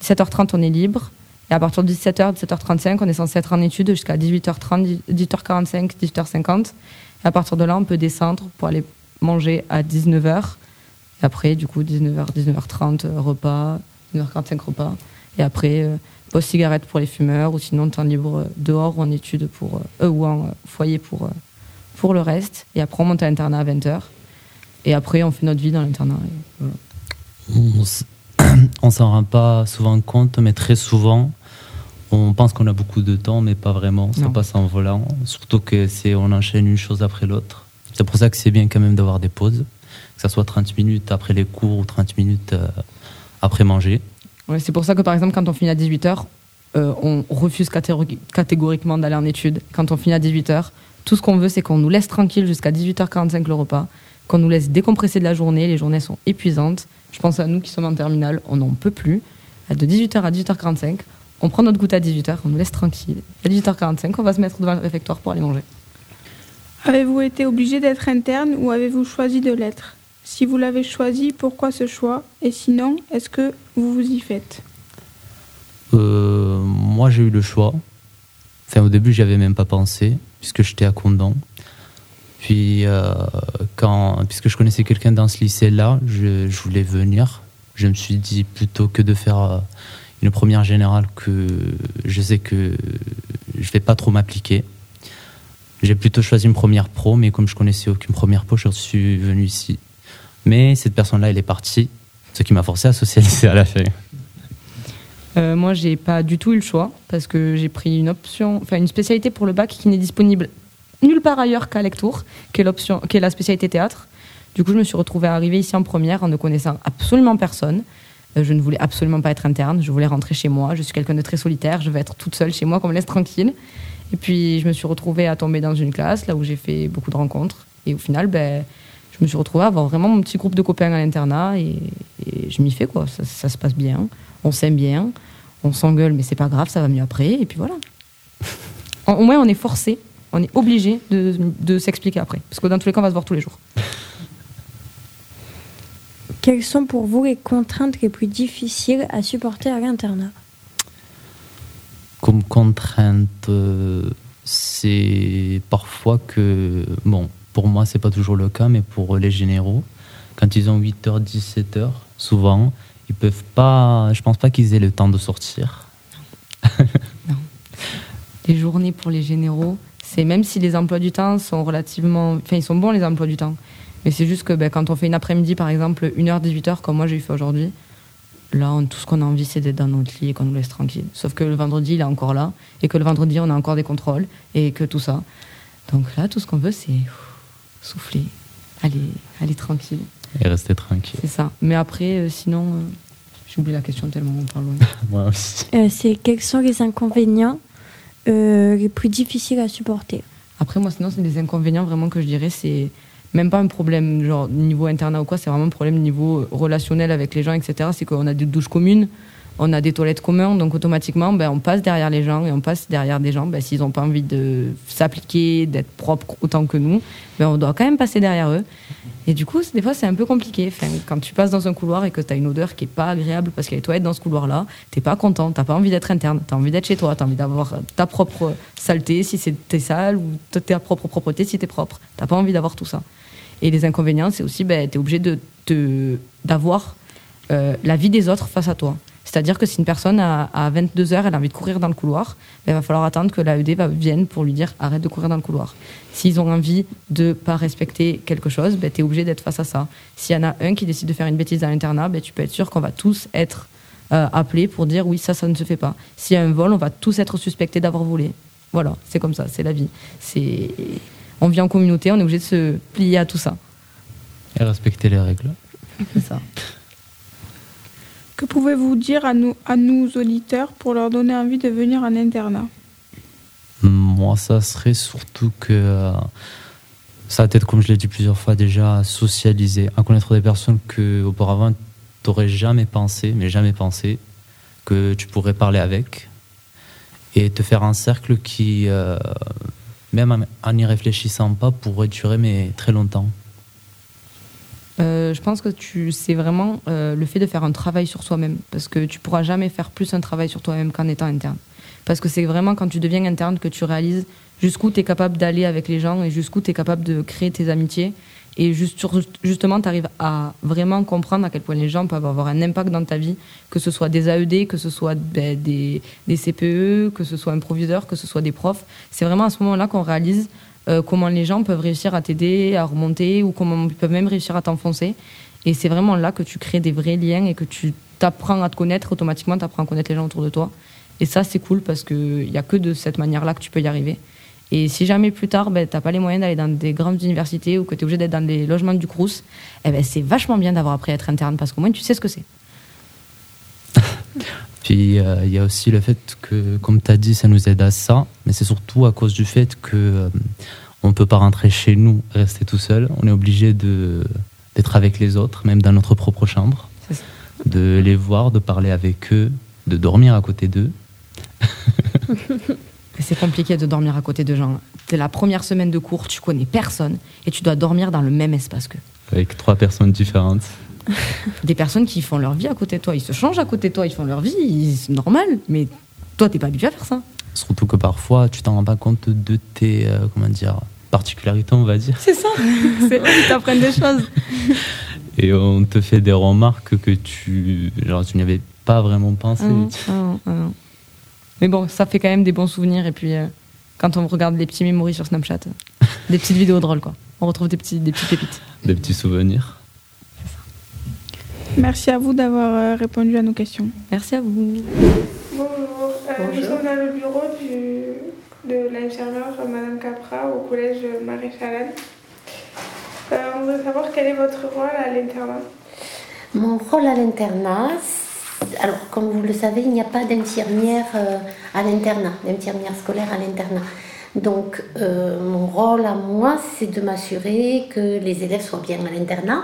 dix-sept heures trente, on est libre. Et à partir de dix-sept heures, dix-sept heures trente-cinq, on est censé être en études jusqu'à dix-huit heures trente, dix-huit heures quarante-cinq, dix-huit heures cinquante. Et à partir de là, on peut descendre pour aller manger à dix-neuf heures. Et après, du coup, dix-neuf heures, dix-neuf heures trente, repas, dix-neuf heures quarante-cinq, repas. Et après, euh, post-cigarette pour les fumeurs, ou sinon temps libre euh, dehors, ou en études pour, euh, ou en euh, foyer pour, euh, pour le reste. Et après, on monte à l'internat à vingt heures. Et après, on fait notre vie dans l'internat. Et voilà. On s'en rend pas souvent compte, mais très souvent, on pense qu'on a beaucoup de temps, mais pas vraiment. Ça non. passe en volant. Surtout que c'est, on enchaîne une chose après l'autre. C'est pour ça que c'est bien quand même d'avoir des pauses, que ça soit trente minutes après les cours ou trente minutes euh, après manger. Ouais, c'est pour ça que, par exemple, quand on finit à dix-huit heures, euh, on refuse catégori- catégoriquement d'aller en études. Quand on finit à dix-huit heures, tout ce qu'on veut, c'est qu'on nous laisse tranquille jusqu'à dix-huit heures quarante-cinq le repas, qu'on nous laisse décompresser de la journée. Les journées sont épuisantes. Je pense à nous qui sommes en terminale, on n'en peut plus. De dix-huit heures à dix-huit heures quarante-cinq, on prend notre goûter à dix-huit heures, on nous laisse tranquille. À dix-huit heures quarante-cinq, on va se mettre devant le réfectoire pour aller manger. Avez-vous été obligé d'être interne ou avez-vous choisi de l'être ? Si vous l'avez choisi, pourquoi ce choix ? Et sinon, est-ce que vous vous y faites ? euh, Moi, j'ai eu le choix. Enfin, au début, j'y avais même pas pensé, puisque j'étais à Condon. Puis, euh, quand, puisque je connaissais quelqu'un dans ce lycée-là, je, je voulais venir. Je me suis dit, plutôt que de faire une première générale, que je sais que je vais pas trop m'appliquer. J'ai plutôt choisi une première pro, mais comme je connaissais aucune première pro, je suis venu ici. Mais cette personne-là, elle est partie, ce qui m'a forcé à socialiser à la fin. Euh, moi, j'ai pas du tout eu le choix, parce que j'ai pris une option, enfin une spécialité pour le bac qui n'est disponible nulle part ailleurs qu'à Lectoure, qui est l'option, qui est la spécialité théâtre. Du coup, je me suis retrouvée arrivée ici en première en ne connaissant absolument personne. Euh, je ne voulais absolument pas être interne, je voulais rentrer chez moi. Je suis quelqu'un de très solitaire, je vais être toute seule chez moi, qu'on me laisse tranquille. Et puis, je me suis retrouvée à tomber dans une classe, là où j'ai fait beaucoup de rencontres. Et au final, ben... je me suis retrouvée à avoir vraiment mon petit groupe de copains à l'internat et, et je m'y fais, quoi. Ça, ça se passe bien, on s'aime bien, on s'engueule, mais c'est pas grave, ça va mieux après, et puis voilà. en, au moins on est forcé, on est obligé de, de s'expliquer après, parce que dans tous les cas on va se voir tous les jours. Quelles sont pour vous les contraintes les plus difficiles à supporter à l'internat ? Comme contrainte, c'est parfois que, bon, pour moi c'est pas toujours le cas, mais pour les généraux, quand ils ont huit heures, dix-sept heures, souvent, ils peuvent pas, je pense pas qu'ils aient le temps de sortir. Non. Non. Les journées pour les généraux, c'est, même si les emplois du temps sont relativement, enfin ils sont bons les emplois du temps, mais c'est juste que ben, quand on fait une après-midi par exemple une heure dix-huit heures comme moi j'ai fait aujourd'hui, là on, tout ce qu'on a envie c'est d'être dans notre lit et qu'on nous laisse tranquille, sauf que le vendredi il est encore là et que le vendredi on a encore des contrôles et que tout ça, donc là tout ce qu'on veut c'est souffler, aller, aller tranquille et rester tranquille, c'est ça. Mais après euh, sinon euh, j'ai oublié la question tellement on parle loin. Moi aussi. Euh, c'est quels sont les inconvénients euh, les plus difficiles à supporter? Après moi sinon c'est des inconvénients vraiment que je dirais, c'est même pas un problème genre niveau internat ou quoi, c'est vraiment un problème niveau relationnel avec les gens, et cetera. C'est qu'on a des douches communes, on a des toilettes communes, donc automatiquement ben, on passe derrière les gens et on passe derrière des gens, ben, s'ils n'ont pas envie de s'appliquer, d'être propres autant que nous, ben, on doit quand même passer derrière eux. Et du coup, des fois, c'est un peu compliqué. Enfin, quand tu passes dans un couloir et que tu as une odeur qui n'est pas agréable parce qu'il y a les toilettes dans ce couloir-là, tu n'es pas content, tu n'as pas envie d'être interne, tu as envie d'être chez toi, tu as envie d'avoir ta propre saleté si t'es sale ou ta propre propreté si tu es propre. Tu n'as pas envie d'avoir tout ça. Et les inconvénients, c'est aussi ben, tu es obligé de, de, d'avoir euh, la vie des autres face à toi. C'est-à-dire que si une personne a, à vingt-deux heures, elle a envie de courir dans le couloir, ben, il va falloir attendre que l'A E D va, vienne pour lui dire « arrête de courir dans le couloir ». S'ils ont envie de ne pas respecter quelque chose, ben, tu es obligé d'être face à ça. S'il y en a un qui décide de faire une bêtise à l'internat, ben, tu peux être sûr qu'on va tous être euh, appelés pour dire « oui, ça, ça ne se fait pas ». S'il y a un vol, on va tous être suspectés d'avoir volé. Voilà, c'est comme ça, c'est la vie. C'est... On vit en communauté, on est obligé de se plier à tout ça. Et respecter les règles. C'est ça. Que pouvez-vous dire à nous, à nos auditeurs pour leur donner envie de venir en internat ? Moi, ça serait surtout que... Ça va être, comme je l'ai dit plusieurs fois déjà, à socialiser, à connaître des personnes qu'auparavant, tu n'aurais jamais pensé, mais jamais pensé, que tu pourrais parler avec, et te faire un cercle qui... Euh, même en n'y réfléchissant pas, pourrait durer mais très longtemps. Euh, je pense que tu, c'est vraiment euh, le fait de faire un travail sur soi-même, parce que tu pourras jamais faire plus un travail sur toi-même qu'en étant interne, parce que c'est vraiment quand tu deviens interne que tu réalises jusqu'où tu es capable d'aller avec les gens et jusqu'où tu es capable de créer tes amitiés, et juste, justement tu arrives à vraiment comprendre à quel point les gens peuvent avoir un impact dans ta vie, que ce soit des A E D, que ce soit ben, des, des C P E, que ce soit un proviseur, que ce soit des profs. C'est vraiment à ce moment-là qu'on réalise Euh, comment les gens peuvent réussir à t'aider, à remonter, ou comment ils peuvent même réussir à t'enfoncer. Et c'est vraiment là que tu crées des vrais liens et que tu t'apprends à te connaître, automatiquement tu apprends à connaître les gens autour de toi. Et ça c'est cool parce qu'il n'y a que de cette manière-là que tu peux y arriver. Et si jamais plus tard, ben, tu n'as pas les moyens d'aller dans des grandes universités ou que tu es obligé d'être dans des logements du Crous, eh ben, c'est vachement bien d'avoir appris à être interne parce qu'au moins tu sais ce que c'est. Puis il euh, y a aussi le fait que, comme tu as dit, ça nous aide à ça, mais c'est surtout à cause du fait qu'on euh, ne peut pas rentrer chez nous, rester tout seul. On est obligé de, d'être avec les autres, même dans notre propre chambre, de les voir, de parler avec eux, de dormir à côté d'eux. C'est compliqué de dormir à côté de gens. T'es la première semaine de cours, tu connais personne et tu dois dormir dans le même espace qu'eux. Avec trois personnes différentes. Des personnes qui font leur vie à côté de toi, ils se changent à côté de toi, ils font leur vie, ils... c'est normal, mais toi t'es pas habitué à faire ça. Surtout que parfois tu t'en rends pas compte de tes euh, comment dire, particularités, on va dire. C'est ça, c'est eux qui t'apprennent des choses. Et on te fait des remarques que tu, genre, tu n'y avais pas vraiment pensé. Mmh, mmh, mmh. Mais bon, ça fait quand même des bons souvenirs, et puis euh, quand on regarde les petits memories sur Snapchat, euh, des petites vidéos drôles quoi, on retrouve des, petits, des petites pépites. Des petits souvenirs. Merci à vous d'avoir répondu à nos questions. Merci à vous. Bonjour. Euh, Bonjour. Nous sommes dans le bureau du, de l'infirmière Madame Capra au collège Maréchal Lannes. Euh, on veut savoir quel est votre rôle à l'internat. Mon rôle à l'internat, alors comme vous le savez, il n'y a pas d'infirmière à l'internat, d'infirmière scolaire à l'internat. Donc euh, mon rôle à moi, c'est de m'assurer que les élèves soient bien à l'internat.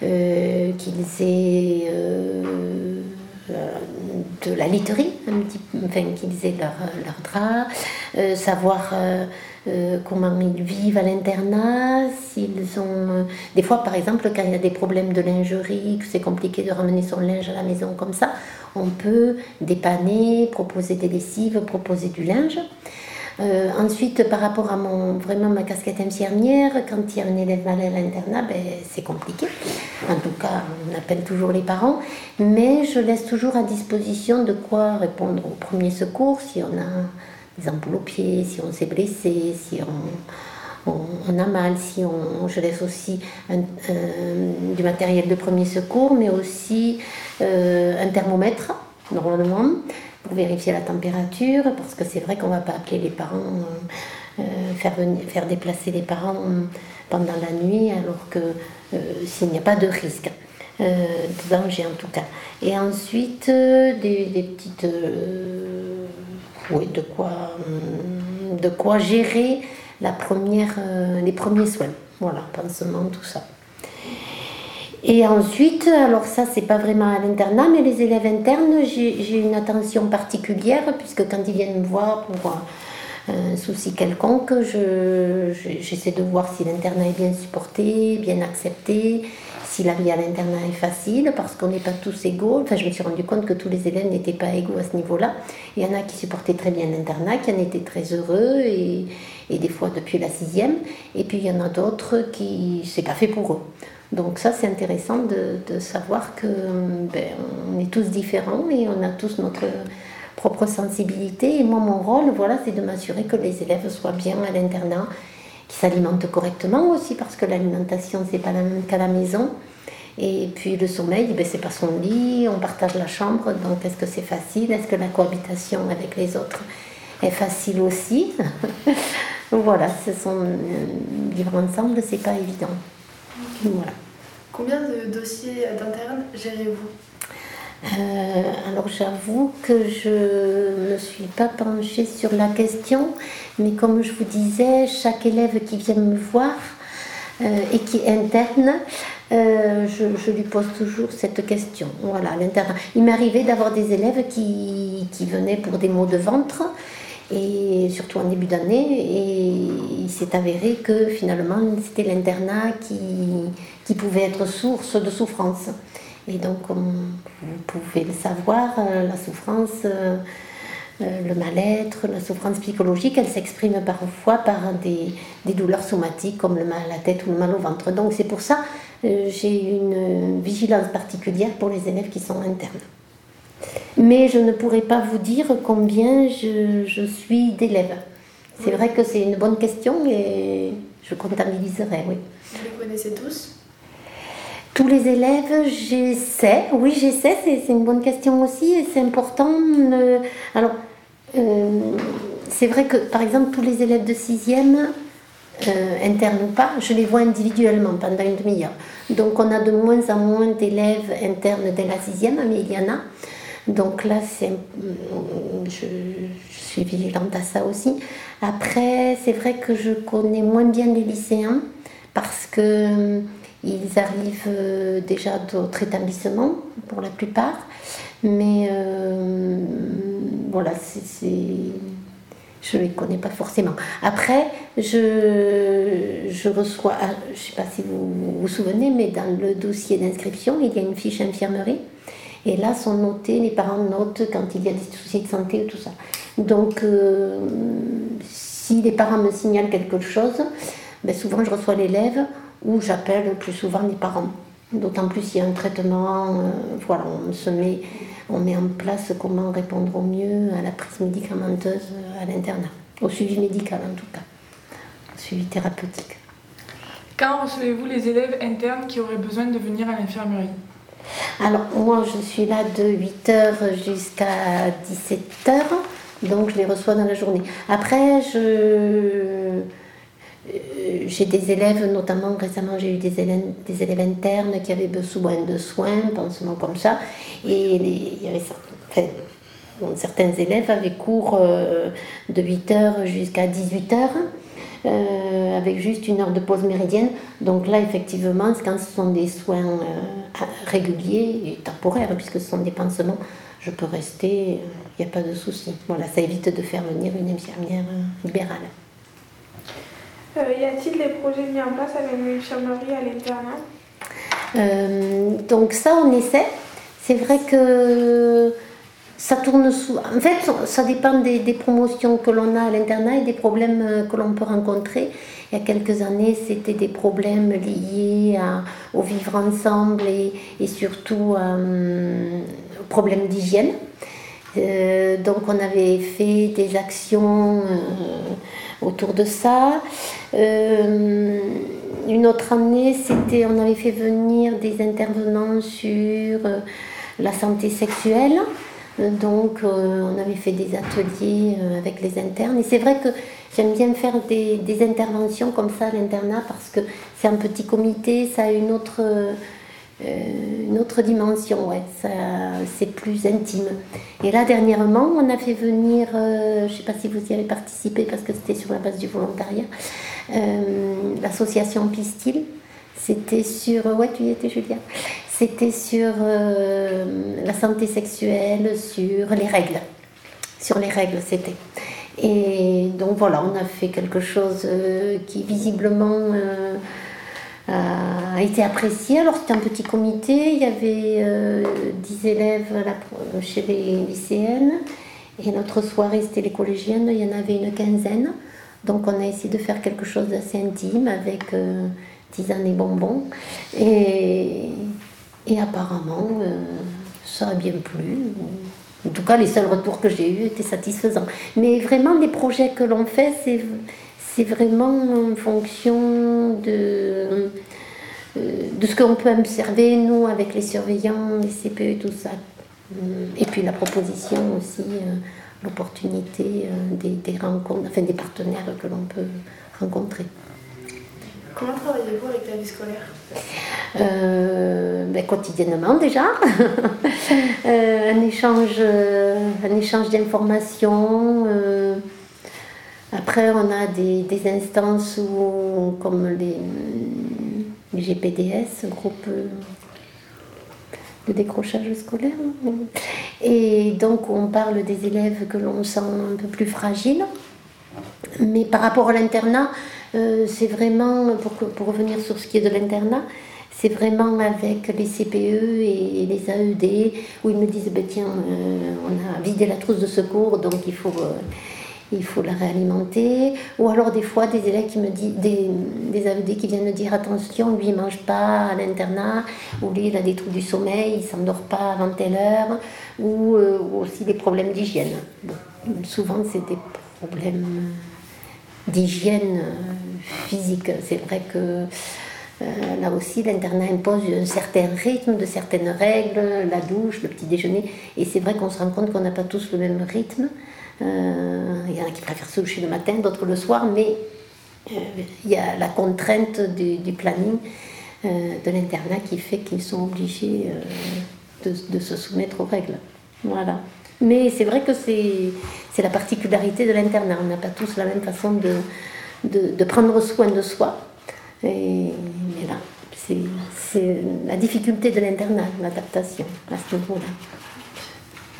Euh, qu'ils aient euh, euh, de la literie, un petit, enfin, qu'ils aient leur, leur drap, euh, savoir euh, euh, comment ils vivent à l'internat, s'ils ont... Des fois, par exemple, quand il y a des problèmes de lingerie, que c'est compliqué de ramener son linge à la maison comme ça, on peut dépanner, proposer des lessives, proposer du linge. Euh, ensuite, par rapport à mon, vraiment ma casquette infirmière, quand il y a un élève malade à l'internat, ben, c'est compliqué. En tout cas, on appelle toujours les parents, mais je laisse toujours à disposition de quoi répondre au premier secours, si on a des ampoules aux pieds, si on s'est blessé, si on, on, on a mal, si on... Je laisse aussi un, euh, du matériel de premier secours, mais aussi euh, un thermomètre, normalement, pour vérifier la température, parce que c'est vrai qu'on ne va pas appeler les parents, euh, faire, venir, faire déplacer les parents pendant la nuit, alors que euh, s'il n'y a pas de risque, euh, de danger en tout cas. Et ensuite, euh, des, des petites... Euh, oui, de quoi, euh, de quoi gérer la première, euh, les premiers soins. Voilà, pansement, tout ça. Et ensuite, alors ça c'est pas vraiment à l'internat, mais les élèves internes, j'ai, j'ai une attention particulière, puisque quand ils viennent me voir pour un souci quelconque, je, j'essaie de voir si l'internat est bien supporté, bien accepté, si la vie à l'internat est facile, parce qu'on n'est pas tous égaux. Enfin, je me suis rendu compte que tous les élèves n'étaient pas égaux à ce niveau-là. Il y en a qui supportaient très bien l'internat, qui en étaient très heureux, et, et des fois depuis la sixième, et puis il y en a d'autres qui, c'est pas fait pour eux. Donc ça, c'est intéressant de, de savoir que ben, on est tous différents et on a tous notre propre sensibilité. Et moi, mon rôle, voilà, c'est de m'assurer que les élèves soient bien à l'internat, qu'ils s'alimentent correctement aussi, parce que l'alimentation, c'est pas la même qu'à la maison. Et puis le sommeil, ben, c'est pas son lit, on partage la chambre, donc est-ce que c'est facile? Est-ce que la cohabitation avec les autres est facile aussi? Voilà, ce sont, vivre ensemble, c'est pas évident. Voilà. Combien de dossiers d'internes gérez-vous ? euh, Alors j'avoue que je ne me suis pas penchée sur la question, mais comme je vous disais, chaque élève qui vient me voir euh, et qui est interne, euh, je, je lui pose toujours cette question. Voilà, l'interne. Il m'arrivait d'avoir des élèves qui, qui venaient pour des maux de ventre, et surtout en début d'année, et il s'est avéré que finalement c'était l'internat qui, qui pouvait être source de souffrance. Et donc comme vous pouvez le savoir, la souffrance, le mal-être, la souffrance psychologique, elle s'exprime parfois par des, des douleurs somatiques comme le mal à la tête ou le mal au ventre. Donc c'est pour ça que j'ai une vigilance particulière pour les élèves qui sont internes. Mais je ne pourrais pas vous dire combien je, je suis d'élèves. C'est oui. Vrai que c'est une bonne question et je comptabiliserai, oui. Vous les connaissez tous ? Tous les élèves, j'essaie. Oui, j'essaie, c'est, c'est une bonne question aussi et c'est important. Euh, alors, euh, c'est vrai que, par exemple, tous les élèves de sixième... Euh, internes ou pas, je les vois individuellement pendant une demi-heure. Donc on a de moins en moins d'élèves internes dès la sixième, mais il y en a. Donc là, c'est, je, je suis vigilante à ça aussi. Après, c'est vrai que je connais moins bien les lycéens parce que ils arrivent déjà d'autres établissements pour la plupart. Mais euh, voilà, c'est... c'est... je ne les connais pas forcément. Après, je, je reçois, je ne sais pas si vous vous souvenez, mais dans le dossier d'inscription, il y a une fiche infirmerie. Et là, sont notés, les parents notent quand il y a des soucis de santé ou tout ça. Donc, euh, si les parents me signalent quelque chose, ben souvent je reçois l'élève ou j'appelle plus souvent les parents. D'autant plus s'il y a un traitement, euh, voilà, on se met... on met en place comment répondre au mieux à la prise médicamenteuse à l'internat, au suivi médical en tout cas, au suivi thérapeutique. Quand recevez-vous les élèves internes qui auraient besoin de venir à l'infirmerie ? Alors moi je suis là de huit heures jusqu'à dix-sept heures, donc je les reçois dans la journée. Après je... j'ai des élèves, notamment récemment j'ai eu des élèves, des élèves internes qui avaient besoin de soins, pansements comme ça, et les, il y avait enfin, bon, certains élèves avaient cours de huit heures jusqu'à dix-huit heures, euh, avec juste une heure de pause méridienne. Donc là, effectivement, quand ce sont des soins euh, réguliers et temporaires, puisque ce sont des pansements, je peux rester, il euh, n'y a pas de souci. Voilà, ça évite de faire venir une infirmière euh, libérale. Euh, y a-t-il des projets mis en place avec une infirmerie à l'internat ? Euh, donc ça, on essaie. C'est vrai que ça tourne souvent. En fait, ça dépend des, des promotions que l'on a à l'internat et des problèmes que l'on peut rencontrer. Il y a quelques années, c'était des problèmes liés à, au vivre ensemble et, et surtout euh, aux problèmes d'hygiène. Euh, donc on avait fait des actions euh, autour de ça. Euh, Une autre année, c'était, on avait fait venir des intervenants sur euh, la santé sexuelle. Donc, euh, on avait fait des ateliers euh, avec les internes. Et c'est vrai que j'aime bien faire des, des interventions comme ça à l'internat parce que c'est un petit comité, ça a une autre, euh, une autre dimension, ouais. Ça, c'est plus intime. Et là, dernièrement, on a fait venir, euh, je ne sais pas si vous y avez participé parce que c'était sur la base du volontariat, Euh, l'association Pistol, c'était sur, ouais tu y étais Julia, c'était sur euh, la santé sexuelle, sur les règles, sur les règles c'était. Et donc voilà, on a fait quelque chose euh, qui visiblement euh, a été apprécié. Alors c'était un petit comité, il y avait euh, dix élèves à la, chez les lycéennes et notre soirée c'était les collégiennes, il y en avait une quinzaine. Donc on a essayé de faire quelque chose d'assez intime avec euh, tisane et bonbons. Et, et apparemment, euh, ça a bien plu. En tout cas, les seuls retours que j'ai eus étaient satisfaisants. Mais vraiment, les projets que l'on fait, c'est, c'est vraiment en fonction de, de ce qu'on peut observer, nous, avec les surveillants, les C P E, tout ça. Et puis la proposition aussi... Euh, l'opportunité euh, des, des rencontres, enfin des partenaires que l'on peut rencontrer. Comment travaillez-vous avec la vie scolaire ? euh, ben, Quotidiennement déjà, euh, un échange, euh, un échange d'informations. Euh, après on a des, des instances où, comme les, les G P D S, groupe euh, de décrochage scolaire. Et donc on parle des élèves que l'on sent un peu plus fragiles. Mais par rapport à l'internat, euh, c'est vraiment, pour, que, pour revenir sur ce qui est de l'internat, c'est vraiment avec les C P E et les A E D où ils me disent bah, tiens, euh, on a vidé la trousse de secours, donc il faut, euh, il faut la réalimenter. Ou alors des fois des élèves qui me disent, des, des A E D qui viennent me dire attention, lui il ne mange pas à l'internat, ou lui il a des troubles du sommeil, il ne s'endort pas avant telle heure. Ou euh, aussi des problèmes d'hygiène. Bon, souvent, c'est des problèmes d'hygiène physique. C'est vrai que euh, là aussi, l'internat impose un certain rythme, de certaines règles, la douche, le petit déjeuner. Et c'est vrai qu'on se rend compte qu'on n'a pas tous le même rythme. Euh, il y en a qui préfèrent se doucher le matin, d'autres le soir, mais euh, il y a la contrainte du, du planning euh, de l'internat qui fait qu'ils sont obligés... Euh, De, de se soumettre aux règles. Voilà. Mais c'est vrai que c'est, c'est la particularité de l'internat. On n'a pas tous la même façon de, de, de prendre soin de soi. Et, mais là, c'est, c'est la difficulté de l'internat, l'adaptation à ce niveau-là.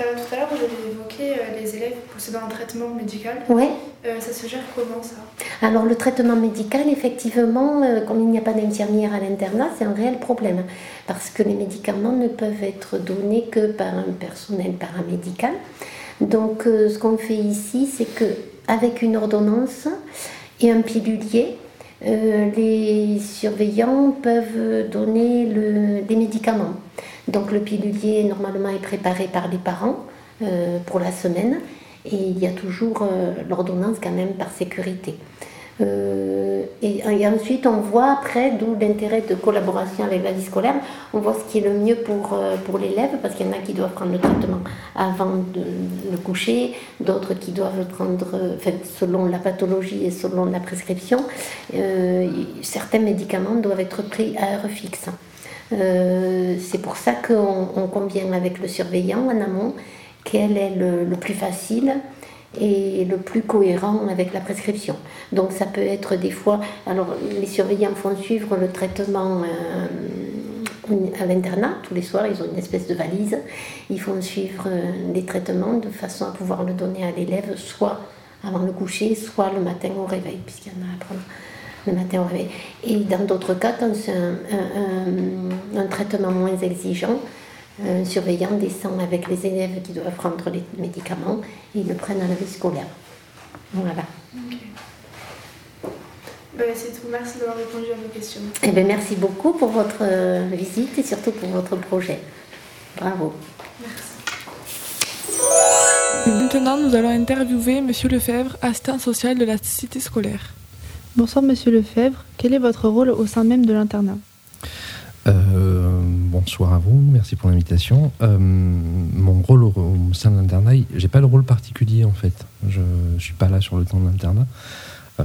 Euh, tout à l'heure, vous avez évoqué euh, les élèves possédant un traitement médical. Oui. Euh, ça se gère comment, ça ? Alors, le traitement médical, effectivement, euh, comme il n'y a pas d'infirmière à l'internat, c'est un réel problème. Parce que les médicaments ne peuvent être donnés que par un personnel paramédical. Donc, euh, ce qu'on fait ici, c'est qu'avec une ordonnance et un pilulier, euh, les surveillants peuvent donner le, des médicaments. Donc le pilulier normalement est préparé par les parents euh, pour la semaine et il y a toujours euh, l'ordonnance quand même par sécurité. Euh, et, et ensuite on voit après, d'où l'intérêt de collaboration avec la vie scolaire, on voit ce qui est le mieux pour, euh, pour l'élève parce qu'il y en a qui doivent prendre le traitement avant de le coucher, d'autres qui doivent prendre, euh, enfin, selon la pathologie et selon la prescription, euh, certains médicaments doivent être pris à heure fixe. Euh, c'est pour ça qu'on on convient avec le surveillant en amont quel est le, le plus facile et le plus cohérent avec la prescription. Donc ça peut être des fois, alors les surveillants font suivre le traitement euh, à l'internat, tous les soirs ils ont une espèce de valise, ils font suivre euh, des traitements de façon à pouvoir le donner à l'élève soit avant le coucher, soit le matin au réveil, puisqu'il y en a à prendre le matin au réveil. Et dans d'autres cas, quand c'est un, un, un, un traitement moins exigeant, un surveillant descend avec les élèves qui doivent prendre les médicaments et ils le prennent à la vie scolaire. Voilà. Okay. Ben, c'est tout. Merci d'avoir répondu à mes questions. Eh ben, merci beaucoup pour votre euh, visite et surtout pour votre projet. Bravo. Merci. Maintenant, nous allons interviewer M. Lefebvre, assistant social de la Cité Scolaire. Bonsoir M. Lefebvre. Quel est votre rôle au sein même de l'internat ? Euh, bonsoir à vous, merci pour l'invitation. Euh, mon rôle au, au sein de l'internat, j'ai pas de rôle particulier en fait. Je, je suis pas là sur le temps de l'internat. Euh,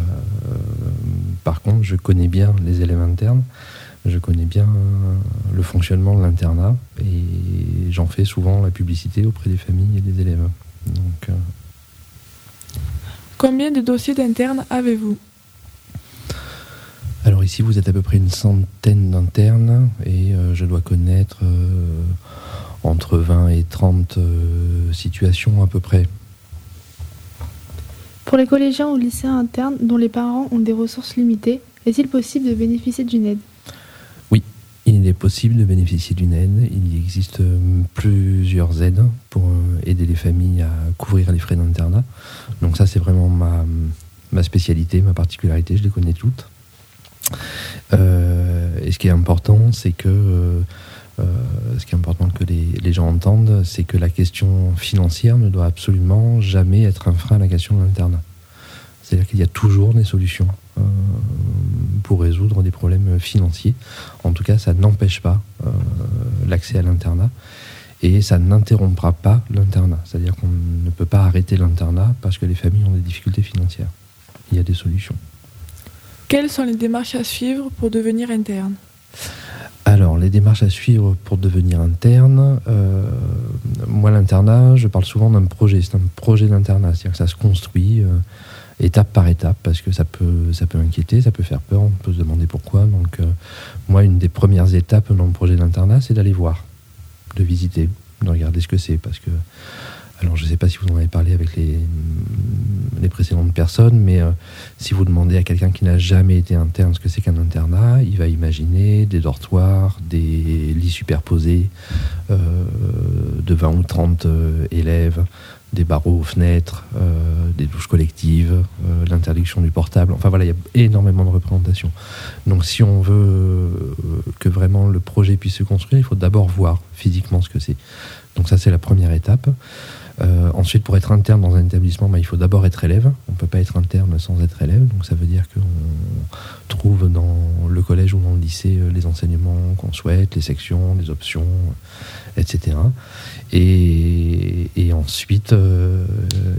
par contre, je connais bien les élèves internes, je connais bien le fonctionnement de l'internat et j'en fais souvent la publicité auprès des familles et des élèves. Donc, euh... Combien de dossiers d'internes avez-vous ? Alors ici, vous êtes à peu près une centaine d'internes et euh, je dois connaître euh, entre vingt et trente euh, situations à peu près. Pour les collégiens ou lycéens internes dont les parents ont des ressources limitées, est-il possible de bénéficier d'une aide ? Oui, il est possible de bénéficier d'une aide. Il existe euh, plusieurs aides pour euh, aider les familles à couvrir les frais d'internat. Donc ça, c'est vraiment ma, ma spécialité, ma particularité, je les connais toutes. Euh, et ce qui est important, c'est que euh, ce qui est important que les, les gens entendent, c'est que la question financière ne doit absolument jamais être un frein à la question de l'internat. C'est-à-dire qu'il y a toujours des solutions euh, pour résoudre des problèmes financiers. En tout cas, ça n'empêche pas euh, l'accès à l'internat et ça n'interrompra pas l'internat. C'est-à-dire qu'on ne peut pas arrêter l'internat parce que les familles ont des difficultés financières. Il y a des solutions. Quelles sont les démarches à suivre pour devenir interne ? Alors, les démarches à suivre pour devenir interne, euh, moi l'internat, je parle souvent d'un projet, c'est un projet d'internat, c'est-à-dire que ça se construit euh, étape par étape, parce que ça peut, ça peut inquiéter, ça peut faire peur, on peut se demander pourquoi. Donc euh, moi, une des premières étapes dans le projet d'internat, c'est d'aller voir, de visiter, de regarder ce que c'est, parce que, alors je ne sais pas si vous en avez parlé avec les... les précédentes personnes, mais euh, si vous demandez à quelqu'un qui n'a jamais été interne ce que c'est qu'un internat, il va imaginer des dortoirs, des lits superposés euh, de vingt ou trente euh, élèves, des barreaux aux fenêtres, euh, des douches collectives, euh, l'interdiction du portable. Enfin voilà, il y a énormément de représentations. Donc si on veut euh, que vraiment le projet puisse se construire, il faut d'abord voir physiquement ce que c'est. Donc ça, c'est la première étape. Euh, ensuite, pour être interne dans un établissement, bah, il faut d'abord être élève. On ne peut pas être interne sans être élève. Donc ça veut dire qu'on trouve dans le collège ou dans le lycée les enseignements qu'on souhaite, les sections, les options, et cetera. Et, et ensuite, euh,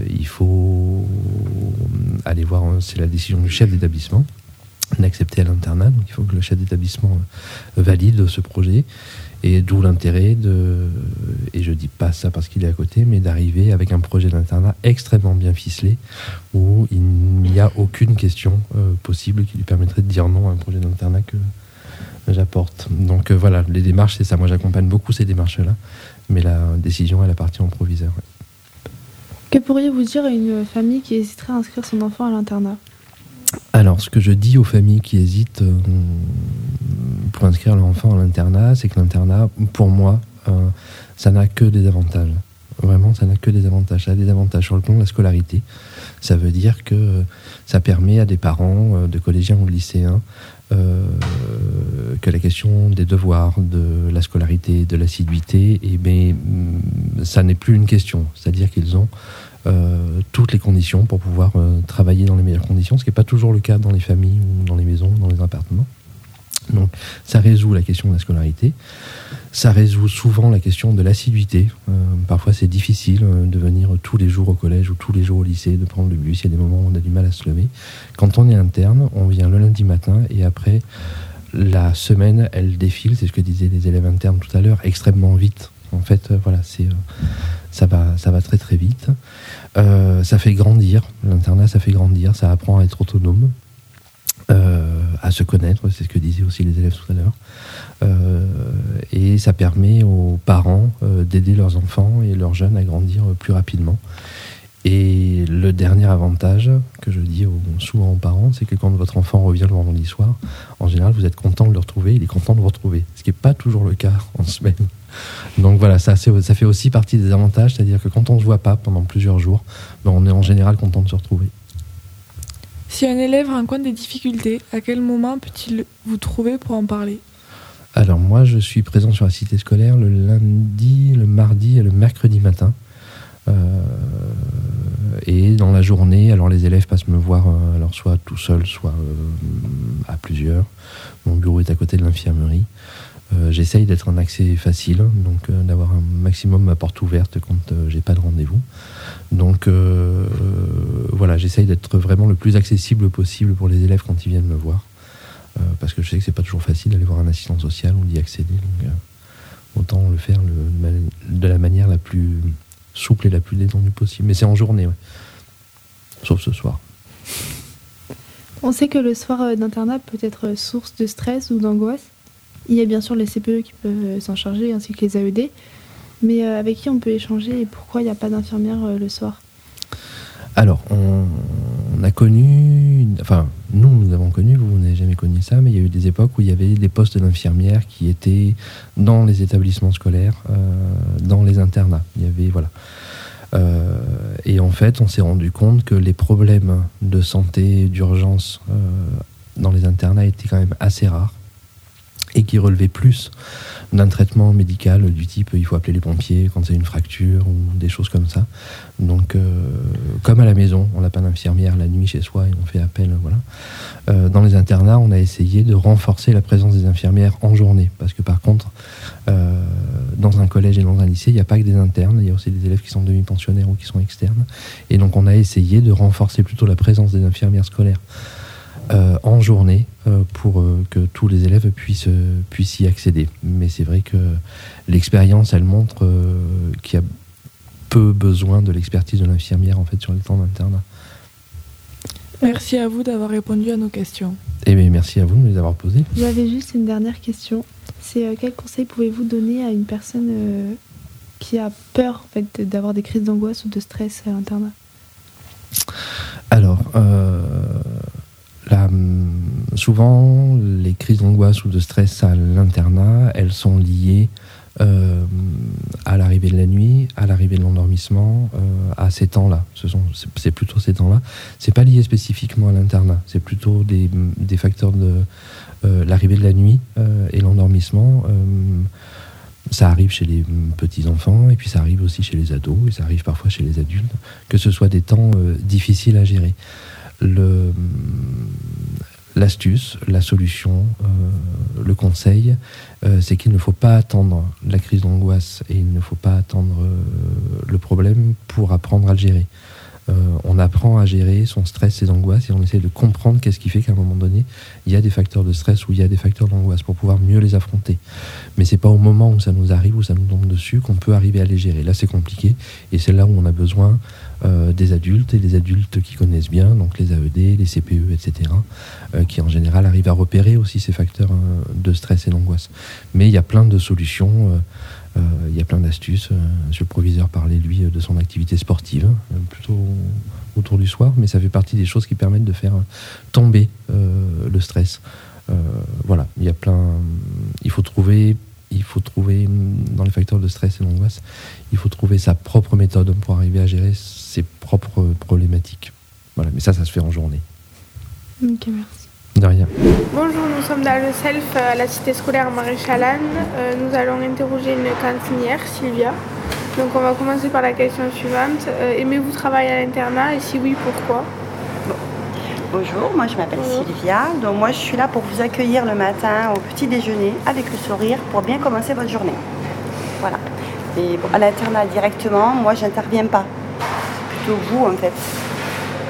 il faut aller voir, c'est la décision du chef d'établissement, d'accepter à l'internat. Donc il faut que le chef d'établissement valide ce projet. Et d'où l'intérêt de, et je dis pas ça parce qu'il est à côté, mais d'arriver avec un projet d'internat extrêmement bien ficelé, où il n'y a aucune question euh, possible qui lui permettrait de dire non à un projet d'internat que j'apporte. Donc euh, voilà, les démarches, c'est ça. Moi, j'accompagne beaucoup ces démarches-là, mais la décision, elle appartient au proviseur. Ouais. Que pourriez-vous dire à une famille qui hésiterait à inscrire son enfant à l'internat ? Alors, ce que je dis aux familles qui hésitent euh, pour inscrire leur enfant à l'internat, c'est que l'internat, pour moi, euh, ça n'a que des avantages. Vraiment, ça n'a que des avantages. Ça a des avantages sur le plan de la scolarité. Ça veut dire que euh, ça permet à des parents, euh, de collégiens ou de lycéens, euh, que la question des devoirs, de la scolarité, de l'assiduité, eh bien, ça n'est plus une question. C'est-à-dire qu'ils ont... Euh, toutes les conditions pour pouvoir euh, travailler dans les meilleures conditions, ce qui n'est pas toujours le cas dans les familles ou dans les maisons, dans les appartements. Donc ça résout la question de la scolarité, ça résout souvent la question de l'assiduité. Euh, parfois c'est difficile euh, de venir tous les jours au collège ou tous les jours au lycée, de prendre le bus, il y a des moments où on a du mal à se lever. Quand on est interne, on vient le lundi matin et après la semaine, elle défile, c'est ce que disaient les élèves internes tout à l'heure, extrêmement vite. En fait, voilà, c'est, euh, ça, va, ça va très très vite. Euh, ça fait grandir, l'internat, ça fait grandir, ça apprend à être autonome, euh, à se connaître, c'est ce que disaient aussi les élèves tout à l'heure. Euh, et ça permet aux parents euh, d'aider leurs enfants et leurs jeunes à grandir euh, plus rapidement. Et le dernier avantage que je dis aux, souvent aux parents, c'est que quand votre enfant revient le vendredi soir, en général, vous êtes content de le retrouver, il est content de vous retrouver, ce qui n'est pas toujours le cas en semaine. Donc voilà, ça, ça fait aussi partie des avantages, c'est-à-dire que quand on ne se voit pas pendant plusieurs jours, ben on est en général content de se retrouver. Si un élève rencontre des difficultés, à quel moment peut-il vous trouver pour en parler ? Alors moi, je suis présent sur la cité scolaire le lundi, le mardi et le mercredi matin. Euh, et dans la journée, alors les élèves passent me voir, euh, alors soit tout seul, soit euh, à plusieurs. Mon bureau est à côté de l'infirmerie. Euh, j'essaye d'être un accès facile, donc euh, d'avoir un maximum ma porte ouverte quand euh, j'ai pas de rendez-vous. Donc euh, euh, voilà, j'essaye d'être vraiment le plus accessible possible pour les élèves quand ils viennent me voir, euh, parce que je sais que c'est pas toujours facile d'aller voir un assistant social ou d'y accéder. Donc euh, autant le faire le, de la manière la plus souple et la plus détendue possible. Mais c'est en journée, ouais. Sauf ce soir. On sait que le soir d'internat peut être source de stress ou d'angoisse. Il y a bien sûr les C P E qui peuvent s'en charger, ainsi que les A E D. Mais avec qui on peut échanger et pourquoi il n'y a pas d'infirmière le soir ? Alors, on, on a connu... Enfin, nous, nous avons connu, vous, vous n'avez jamais connu ça, mais il y a eu des époques où il y avait des postes d'infirmières qui étaient dans les établissements scolaires, euh, dans les internats. Il y avait... Voilà. Euh, et en fait, on s'est rendu compte que les problèmes de santé, d'urgence, euh, dans les internats étaient quand même assez rares. Et qui relevait plus d'un traitement médical du type il faut appeler les pompiers quand c'est une fracture ou des choses comme ça. Donc, euh, comme à la maison, on n'a pas d'infirmière la nuit chez soi et on fait appel. Voilà. Euh, dans les internats, on a essayé de renforcer la présence des infirmières en journée. Parce que par contre, euh, dans un collège et dans un lycée, il n'y a pas que des internes, il y a aussi des élèves qui sont demi-pensionnaires ou qui sont externes. Et donc, on a essayé de renforcer plutôt la présence des infirmières scolaires. Euh, en journée euh, pour euh, que tous les élèves puissent, euh, puissent y accéder. Mais c'est vrai que l'expérience, elle montre euh, qu'il y a peu besoin de l'expertise de l'infirmière en fait, sur le temps d'internat. Merci à vous d'avoir répondu à nos questions. Eh bien, merci à vous de les avoir posées. J'avais juste une dernière question. C'est euh, quel conseil pouvez-vous donner à une personne euh, qui a peur en fait, d'avoir des crises d'angoisse ou de stress à l'internat ? Alors... Euh... Là, souvent, les crises d'angoisse ou de stress à l'internat, elles sont liées euh, à l'arrivée de la nuit, à l'arrivée de l'endormissement, euh, à ces temps-là. Ce sont, c'est, c'est plutôt ces temps-là. C'est pas lié spécifiquement à l'internat. C'est plutôt des, des facteurs de euh, l'arrivée de la nuit euh, et l'endormissement. Euh, Ça arrive chez les petits-enfants, et puis ça arrive aussi chez les ados, et ça arrive parfois chez les adultes, que ce soit des temps euh, difficiles à gérer. Le, l'astuce, la solution, euh, le conseil, euh, c'est qu'il ne faut pas attendre la crise d'angoisse, et il ne faut pas attendre euh, le problème pour apprendre à le gérer. Euh, on apprend à gérer son stress, ses angoisses, et on essaie de comprendre qu'est-ce qui fait qu'à un moment donné, il y a des facteurs de stress ou il y a des facteurs d'angoisse pour pouvoir mieux les affronter. Mais c'est pas au moment où ça nous arrive, où ça nous tombe dessus, qu'on peut arriver à les gérer. Là, c'est compliqué, et c'est là où on a besoin euh, des adultes, et des adultes qui connaissent bien, donc les A E D, les C P E, et cetera, euh, qui en général arrivent à repérer aussi ces facteurs euh, de stress et d'angoisse. Mais il y a plein de solutions... Euh, Il euh, y a plein d'astuces. Euh, monsieur le proviseur parlait, lui, de son activité sportive, hein, plutôt autour du soir, mais ça fait partie des choses qui permettent de faire euh, tomber euh, le stress. Euh, voilà, il y a plein... Il faut trouver, il faut trouver, dans les facteurs de stress et d'angoisse, il faut trouver sa propre méthode pour arriver à gérer ses propres problématiques. Voilà, mais ça, ça se fait en journée. Ok, merci. De rien. Bonjour, nous sommes dans le self à la cité scolaire Maréchal Lannes. Euh, nous allons interroger une cantinière, Sylvia. Donc on va commencer par la question suivante. Euh, aimez-vous travailler à l'internat et si oui, pourquoi ? Bon. Bonjour, moi je m'appelle Bonjour. Sylvia. Donc moi je suis là pour vous accueillir le matin au petit déjeuner avec le sourire pour bien commencer votre journée. Voilà. Et à l'internat directement, moi j'interviens pas. C'est plutôt vous en fait.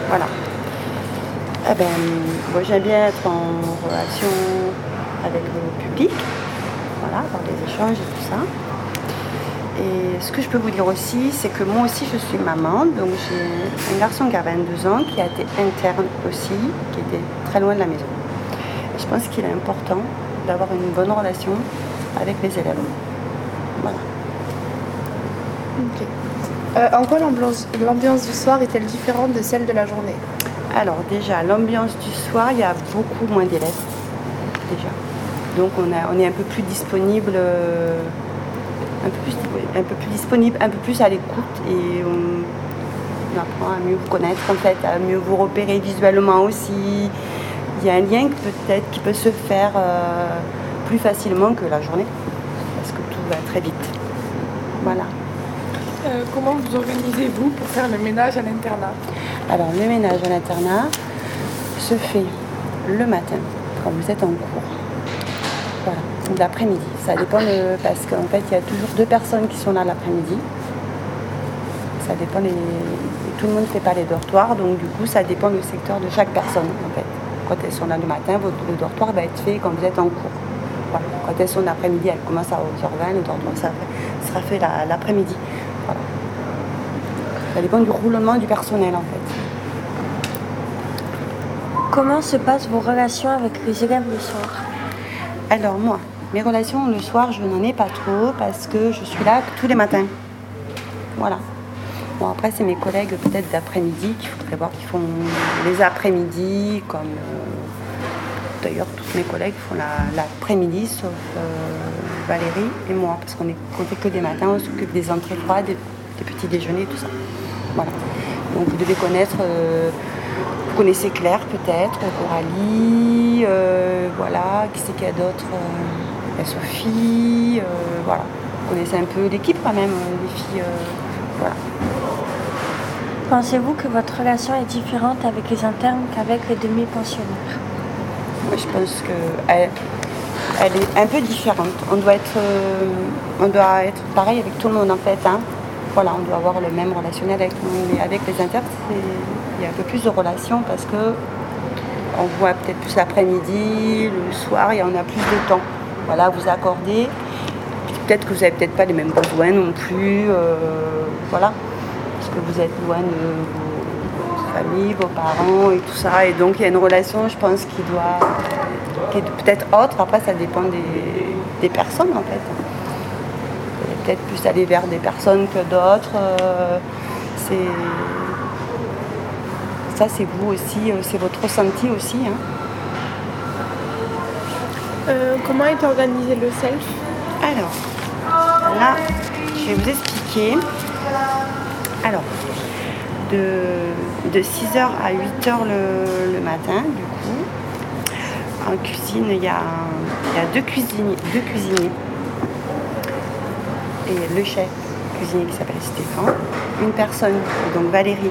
Voilà. Eh ben, moi j'aime bien être en relation avec le public, voilà, dans les échanges et tout ça. Et ce que je peux vous dire aussi, c'est que moi aussi je suis maman, donc j'ai un garçon qui a vingt-deux ans, qui a été interne aussi, qui était très loin de la maison. Et je pense qu'il est important d'avoir une bonne relation avec les élèves. Voilà. Okay. Euh, en quoi l'ambiance, l'ambiance du soir est-elle différente de celle de la journée ? Alors déjà, l'ambiance du soir, il y a beaucoup moins d'élèves, déjà. Donc on, a, on est un peu plus disponible... Euh, Un peu, plus, un peu plus disponible, un peu plus à l'écoute et on, on apprend à mieux vous connaître en fait, à mieux vous repérer visuellement aussi. Il y a un lien peut-être qui peut se faire euh, plus facilement que la journée parce que tout va très vite. Voilà. Euh, comment vous organisez-vous pour faire le ménage à l'internat ? Alors le ménage à l'internat se fait le matin quand vous êtes en cours. Voilà. Ou l'après-midi, ça dépend de... parce qu'en fait il y a toujours deux personnes qui sont là l'après-midi, ça dépend les... tout le monde ne fait pas les dortoirs, donc du coup ça dépend du secteur de chaque personne en fait. Quand elles sont là le matin, votre... le dortoir va être fait quand vous êtes en cours. Voilà. Quand elles sont l'après-midi, elles commencent à onze heures vingt, le dortoir ça sera fait la... l'après-midi. Voilà. Ça dépend du roulement du personnel en fait. Comment se passent vos relations avec les élèves le soir ? Alors moi, mes relations le soir, je n'en ai pas trop parce que je suis là tous les matins. Voilà. Bon, après, c'est mes collègues peut-être d'après-midi qu'il faudrait voir qui font les après-midi, comme euh, d'ailleurs toutes mes collègues font la, l'après-midi, sauf euh, Valérie et moi, parce qu'on ne fait que des matins, on s'occupe des entrées froides, des, des petits déjeuners, tout ça. Voilà. Donc vous devez connaître... Euh, Vous connaissez Claire peut-être, Coralie, euh, voilà, qui c'est qu'il y a d'autres, euh, Sophie, euh, voilà. Vous connaissez un peu l'équipe quand même, les filles, euh, voilà. Pensez-vous que votre relation est différente avec les internes qu'avec les demi-pensionnaires ? Moi je pense qu'elle elle est un peu différente. On doit être, euh, on doit être pareil avec tout le monde en fait, hein. Voilà, on doit avoir le même relationnel avec nous, mais avec les internes, il y a un peu plus de relations parce que on voit peut-être plus l'après-midi, le soir, et on a plus de temps. Voilà, vous accordez. Peut-être que vous n'avez peut-être pas les mêmes besoins non plus, euh, voilà, parce que vous êtes loin de vos familles, vos parents et tout ça, et donc il y a une relation, je pense, qui doit, qui est peut-être autre. Après, ça dépend des, des personnes en fait. Peut-être plus aller vers des personnes que d'autres. Euh, c'est... Ça, c'est vous aussi, euh, c'est votre ressenti aussi. Hein. Euh, comment est organisé le self ? Alors, là, je vais vous expliquer. Alors, de, de six heures à huit heures le, le matin, du coup, en cuisine, il y a, il y a deux cuisiniers. Deux cuisiniers. Et le chef cuisinier qui s'appelle Stéphane, une personne, donc Valérie,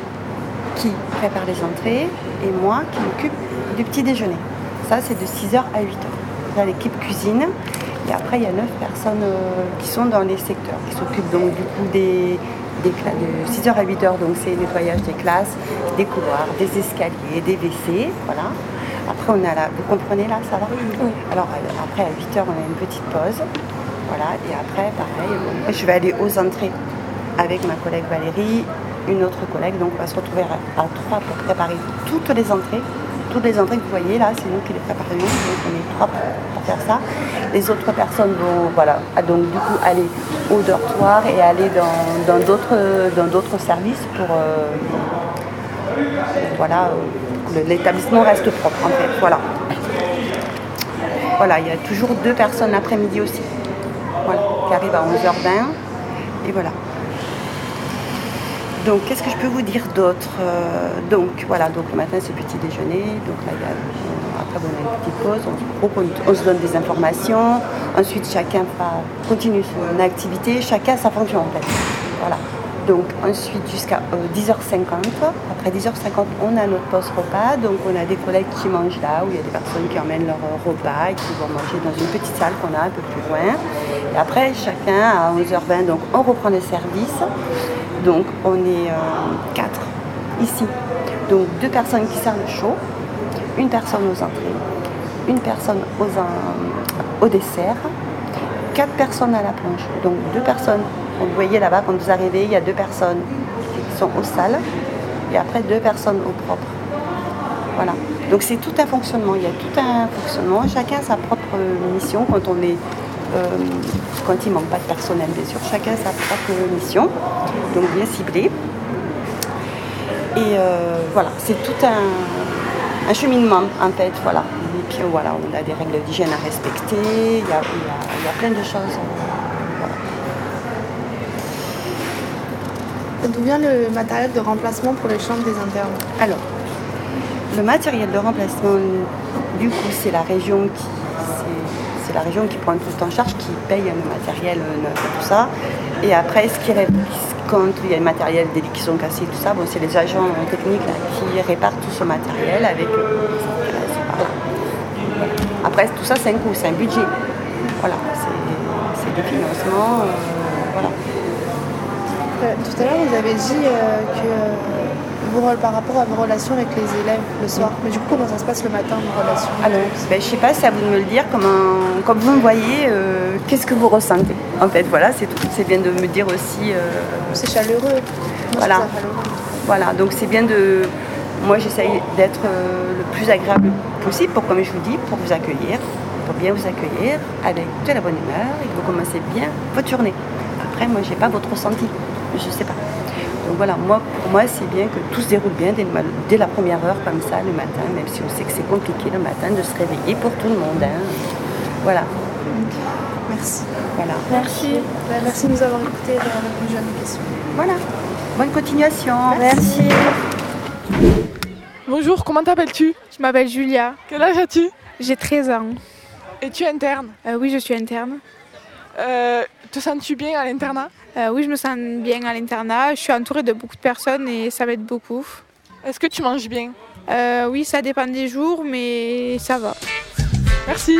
qui prépare les entrées, et moi qui m'occupe du petit déjeuner. Ça, c'est de six heures à huit heures. Là, l'équipe cuisine, et après, il y a neuf personnes euh, qui sont dans les secteurs, qui s'occupent donc du coup des, des de six heures à huit heures, donc c'est nettoyage des classes, des couloirs, des escaliers, des W C, voilà. Après, on a la... Vous comprenez là, ça va ? Oui. Alors, après, à huit heures, on a une petite pause. Voilà, et après, pareil, je vais aller aux entrées avec ma collègue Valérie, une autre collègue, donc on va se retrouver à trois pour préparer toutes les entrées. Toutes les entrées que vous voyez là, c'est nous qui les préparons, donc on est trois pour faire ça. Les autres personnes vont, voilà, donc du coup aller au dortoir et aller dans, dans, d'autres, dans d'autres services pour, euh, voilà, que l'établissement reste propre en fait, voilà. Voilà, il y a toujours deux personnes l'après-midi aussi. Voilà, qui arrive à onze heures vingt, et voilà. Donc, qu'est-ce que je peux vous dire d'autre ? Donc, voilà, donc le matin, c'est petit déjeuner, donc là, il y a, après, on a une petite pause, on se, propose, on se donne des informations, ensuite, chacun va, continue son activité, chacun sa fonction, en fait, voilà. Donc, ensuite, jusqu'à euh, dix heures cinquante, après dix heures cinquante, on a notre poste repas, donc on a des collègues qui mangent là, où il y a des personnes qui emmènent leur repas et qui vont manger dans une petite salle qu'on a un peu plus loin. Et après, chacun à onze heures vingt, donc on reprend les services. Donc on est quatre euh, ici. Donc deux personnes qui servent le chaud, une personne aux entrées, une personne aux, euh, au dessert, quatre personnes à la planche, donc deux personnes. Vous voyez là-bas, quand vous arrivez, il y a deux personnes qui sont aux salles et après deux personnes au propre. Voilà. Donc c'est tout un fonctionnement, il y a tout un fonctionnement, chacun a sa propre mission quand on est... Euh, quand il ne manque pas de personnel, bien sûr, chacun a sa propre mission, donc bien ciblée. Et euh, voilà, c'est tout un, un cheminement en fait, voilà. Et puis voilà, on a des règles d'hygiène à respecter, il y a, il y a, il y a plein de choses. D'où vient le matériel de remplacement pour les chambres des internes ? Alors, le matériel de remplacement, du coup, c'est la région qui, c'est, c'est la région qui prend tout en charge, qui paye le matériel neuf et tout ça. Et après, ce qui ré... quand il y a le matériel qui sont cassés et tout ça, bon, c'est les agents techniques là, qui réparent tout ce matériel avec. Après, tout ça, c'est un coût, c'est un budget. Voilà, c'est, c'est des financements. Euh, voilà. Tout à l'heure, vous avez dit euh, que euh, vos rôles, par rapport à vos relations avec les élèves le soir, mais du coup, comment ça se passe le matin, vos relations ? Alors, ben, je ne sais pas, c'est à vous de me le dire, comment, comme vous me voyez, euh, qu'est-ce que vous ressentez ? En fait, voilà, c'est tout. C'est bien de me dire aussi... Euh... C'est chaleureux. Moi, voilà. C'est chaleureux. Voilà, donc c'est bien de... Moi, j'essaye d'être euh, le plus agréable possible, pour, comme je vous dis, pour vous accueillir, pour bien vous accueillir, avec de la bonne humeur, et que vous commencez bien votre journée. Après, moi, je n'ai pas votre ressenti. Je ne sais pas. Donc voilà, moi, pour moi, c'est bien que tout se déroule bien dès, dès la première heure, comme ça, le matin, même si on sait que c'est compliqué le matin de se réveiller pour tout le monde. Hein. Voilà. Merci. Voilà. Merci. Merci. Merci de nous avoir écoutés et d'avoir répondu à nos questions. Voilà. Bonne continuation. Merci. Merci. Bonjour, comment t'appelles-tu ? Je m'appelle Julia. Quel âge as-tu ? J'ai treize ans. Et tu es interne ? euh, Oui, je suis interne. Euh, te sens-tu bien à l'internat ? euh, Oui, je me sens bien à l'internat. Je suis entourée de beaucoup de personnes et ça m'aide beaucoup. Est-ce que tu manges bien ? euh, Oui, ça dépend des jours, mais ça va. Merci.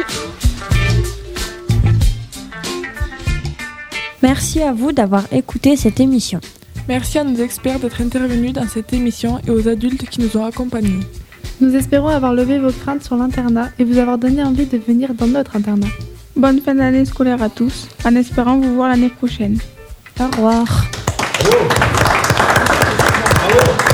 Merci à vous d'avoir écouté cette émission. Merci à nos experts d'être intervenus dans cette émission et aux adultes qui nous ont accompagnés. Nous espérons avoir levé vos craintes sur l'internat et vous avoir donné envie de venir dans notre internat. Bonne fin d'année scolaire à tous, en espérant vous voir l'année prochaine. Au revoir. Bravo. Bravo.